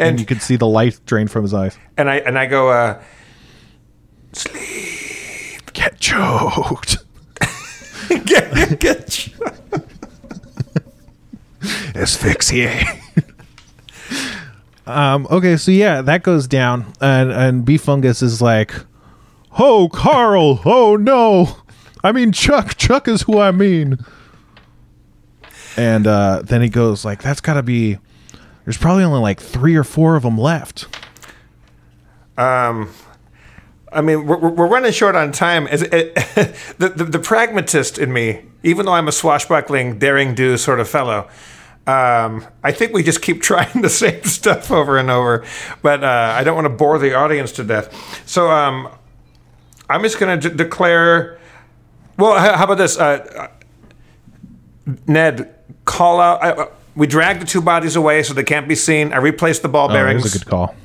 and you could see the light drain from his eyes. And I go, sleep, get choked, get choked, asphyxiate. Okay, so yeah, that goes down, and Bee Fungus is like, oh Carl, oh no, I mean Chuck is who I mean. And then he goes like, that's got to be, there's probably only like 3 or 4 of them left. I mean, we're running short on time. The pragmatist in me, even though I'm a swashbuckling, daring-do sort of fellow, I think we just keep trying the same stuff over and over. But I don't want to bore the audience to death. So I'm just going to declare, well, how about this? Ned, call out. We drag the 2 bodies away so they can't be seen. I replace the ball bearings. That was a good call.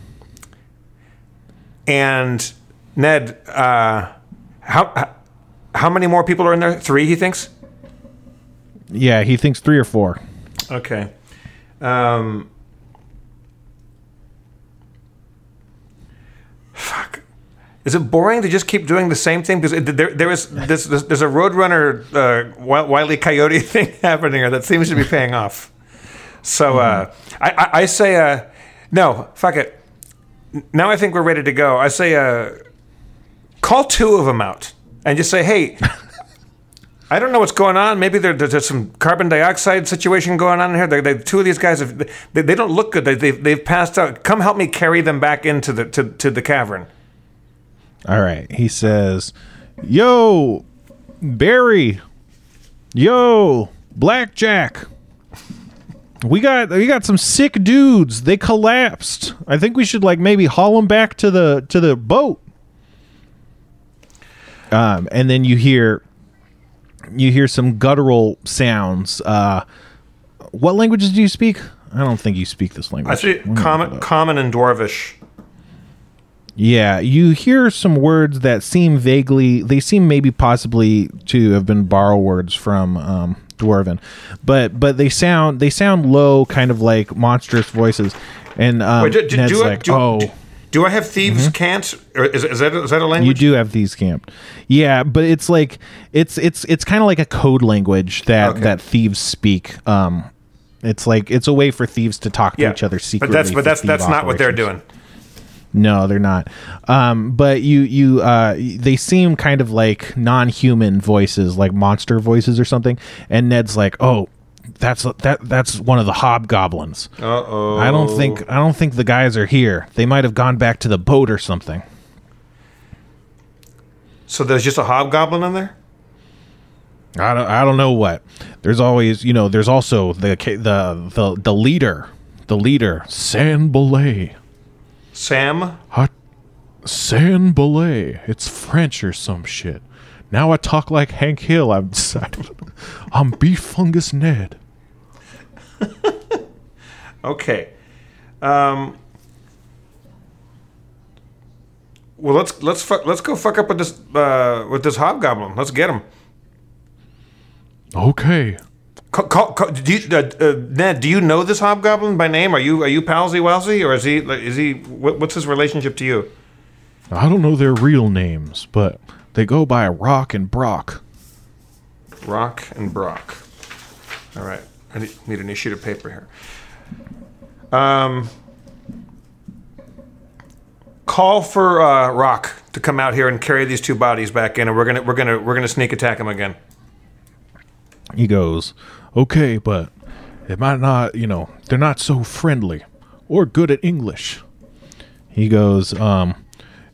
And Ned, how many more people are in there? 3, he thinks? Yeah, he thinks 3 or 4. Okay. Fuck. Is it boring to just keep doing the same thing? Because there's a Roadrunner Wile E. Coyote thing happening here that seems to be paying off. So I say, no, fuck it. Now I think we're ready to go. I say, Call two of them out and just say, hey, I don't know what's going on. Maybe there's some carbon dioxide situation going on in here. Two of these guys, they don't look good. They've passed out. Come help me carry them back into the cavern. All right. He says, yo, Barry. Yo, Blackjack. We got some sick dudes. They collapsed. I think we should maybe haul them back to the boat. And then you hear some guttural sounds. What languages do you speak? I don't think you speak this language. I speak common and Dwarvish. Yeah, you hear some words that seem vaguely... They seem maybe possibly to have been borrow words from Dwarven. But they sound low, kind of like monstrous voices. And Ned's like, oh... Do I have thieves camped? Or is that a language? You do have thieves camped. Yeah, but it's like it's kind of like a code language that thieves speak. It's like it's a way for thieves to talk to each other secretly. But that's not what they're doing. No, they're not. But you they seem kind of like non-human voices, like monster voices or something. And Ned's like, oh. That's one of the hobgoblins. Uh-oh. I don't think the guys are here. They might have gone back to the boat or something. So there's just a hobgoblin in there? I don't know what. There's always, there's also the leader. The leader, Sanbalay. Sam? Sanbalay. It's French or some shit. Now I talk like Hank Hill, I've decided. I'm Beef Fungus Ned. Okay. Well, let's go fuck up with this hobgoblin. Let's get him. Okay. Ned, do you know this hobgoblin by name? Are you palsy-walsy, or is he? What's his relationship to you? I don't know their real names, but. They go by Rock and Brock. Rock and Brock. All right. I need a new sheet of paper here. Call for Rock to come out here and carry these two bodies back in, and we're gonna sneak attack him again. He goes, okay, but it might not. They're not so friendly or good at English. He goes,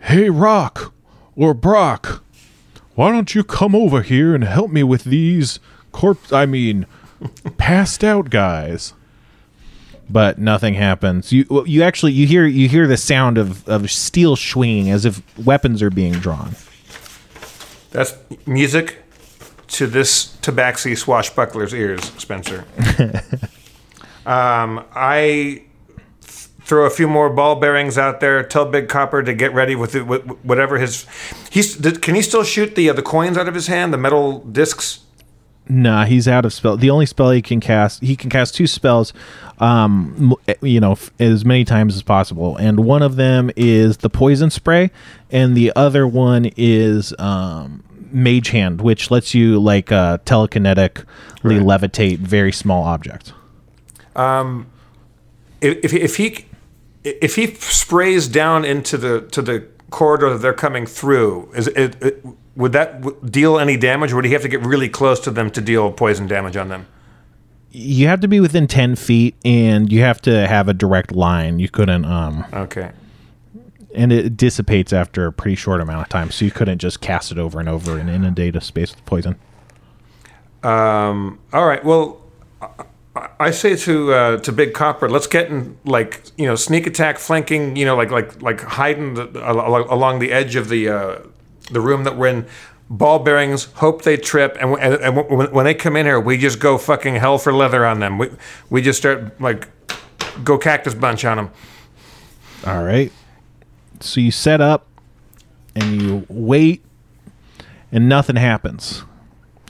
hey, Rock or Brock. Why don't you come over here and help me with these passed out guys? But nothing happens. You hear the sound of steel swinging as if weapons are being drawn. That's music to this Tabaxi swashbuckler's ears, Spencer. I throw a few more ball bearings out there. Tell Big Copper to get ready with whatever his. Can he still shoot the coins out of his hand? The metal discs? Nah, he's out of spell. The only spell he can cast two spells, as many times as possible. And one of them is the poison spray, and the other one is Mage Hand, which lets you telekinetically levitate very small objects. If he sprays down into the corridor that they're coming through, would that deal any damage, or would he have to get really close to them to deal poison damage on them? You have to be within 10 feet, and you have to have a direct line. You couldn't... Okay. And it dissipates after a pretty short amount of time, so you couldn't just cast it over and over and inundate a space with poison. All right, well... I say to Big Copper, let's get in sneak attack, flanking, like hiding along the edge of the room that we're in, ball bearings, hope they trip, and when they come in here, we just go fucking hell for leather on them. We just start go cactus bunch on them. All right. So you set up and you wait, and nothing happens,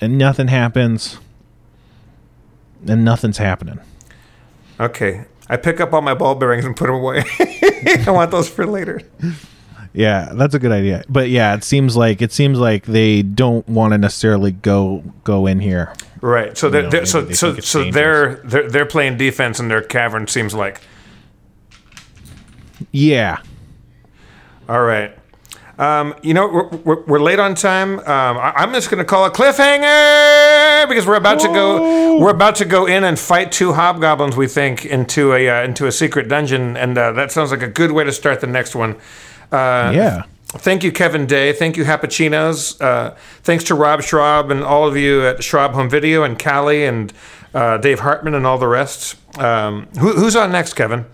and nothing happens. And nothing's happening. Okay. I pick up all my ball bearings and put them away. I want those for later. Yeah, that's a good idea. But yeah, it seems like they don't want to necessarily go in here. Right. So they're playing defense in their cavern, seems like. Yeah. All right. You know, we're late on time. I'm just going to call a cliffhanger because we're about to go in and fight two hobgoblins. We think into a secret dungeon, and that sounds like a good way to start the next one. Yeah. Thank you, Kevin Day. Thank you, Happuccinos. Thanks to Rob Schraub and all of you at Schraub Home Video and Callie and Dave Hartman and all the rest. Who's on next, Kevin?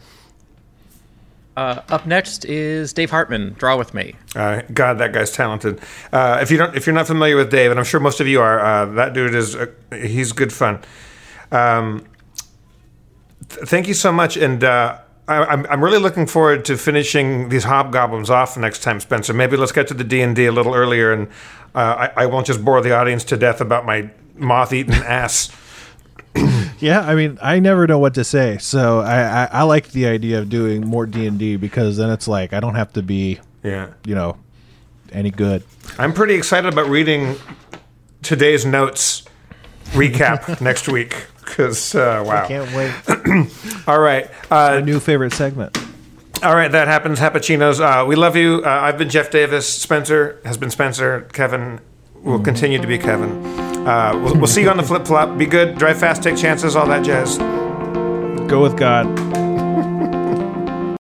Up next is Dave Hartman. Draw with me. God, that guy's talented. If you're not familiar with Dave, and I'm sure most of you are, that dude he's good fun. Thank you so much, and I'm really looking forward to finishing these hobgoblins off next time, Spencer. Maybe let's get to the D&D a little earlier, and I won't just bore the audience to death about my moth-eaten ass. Yeah, I mean, I never know what to say, so I like the idea of doing more D&D because then it's like I don't have to be, any good. I'm pretty excited about reading today's notes recap next week because, wow. I can't wait. All right. Our new favorite segment. All right, that happens, Happuccinos. We love you. I've been Jeff Davis. Spencer has been Spencer. Kevin will continue to be Kevin. We'll see you on the flip-flop. Be good, drive fast, take chances, all that jazz. Go with God.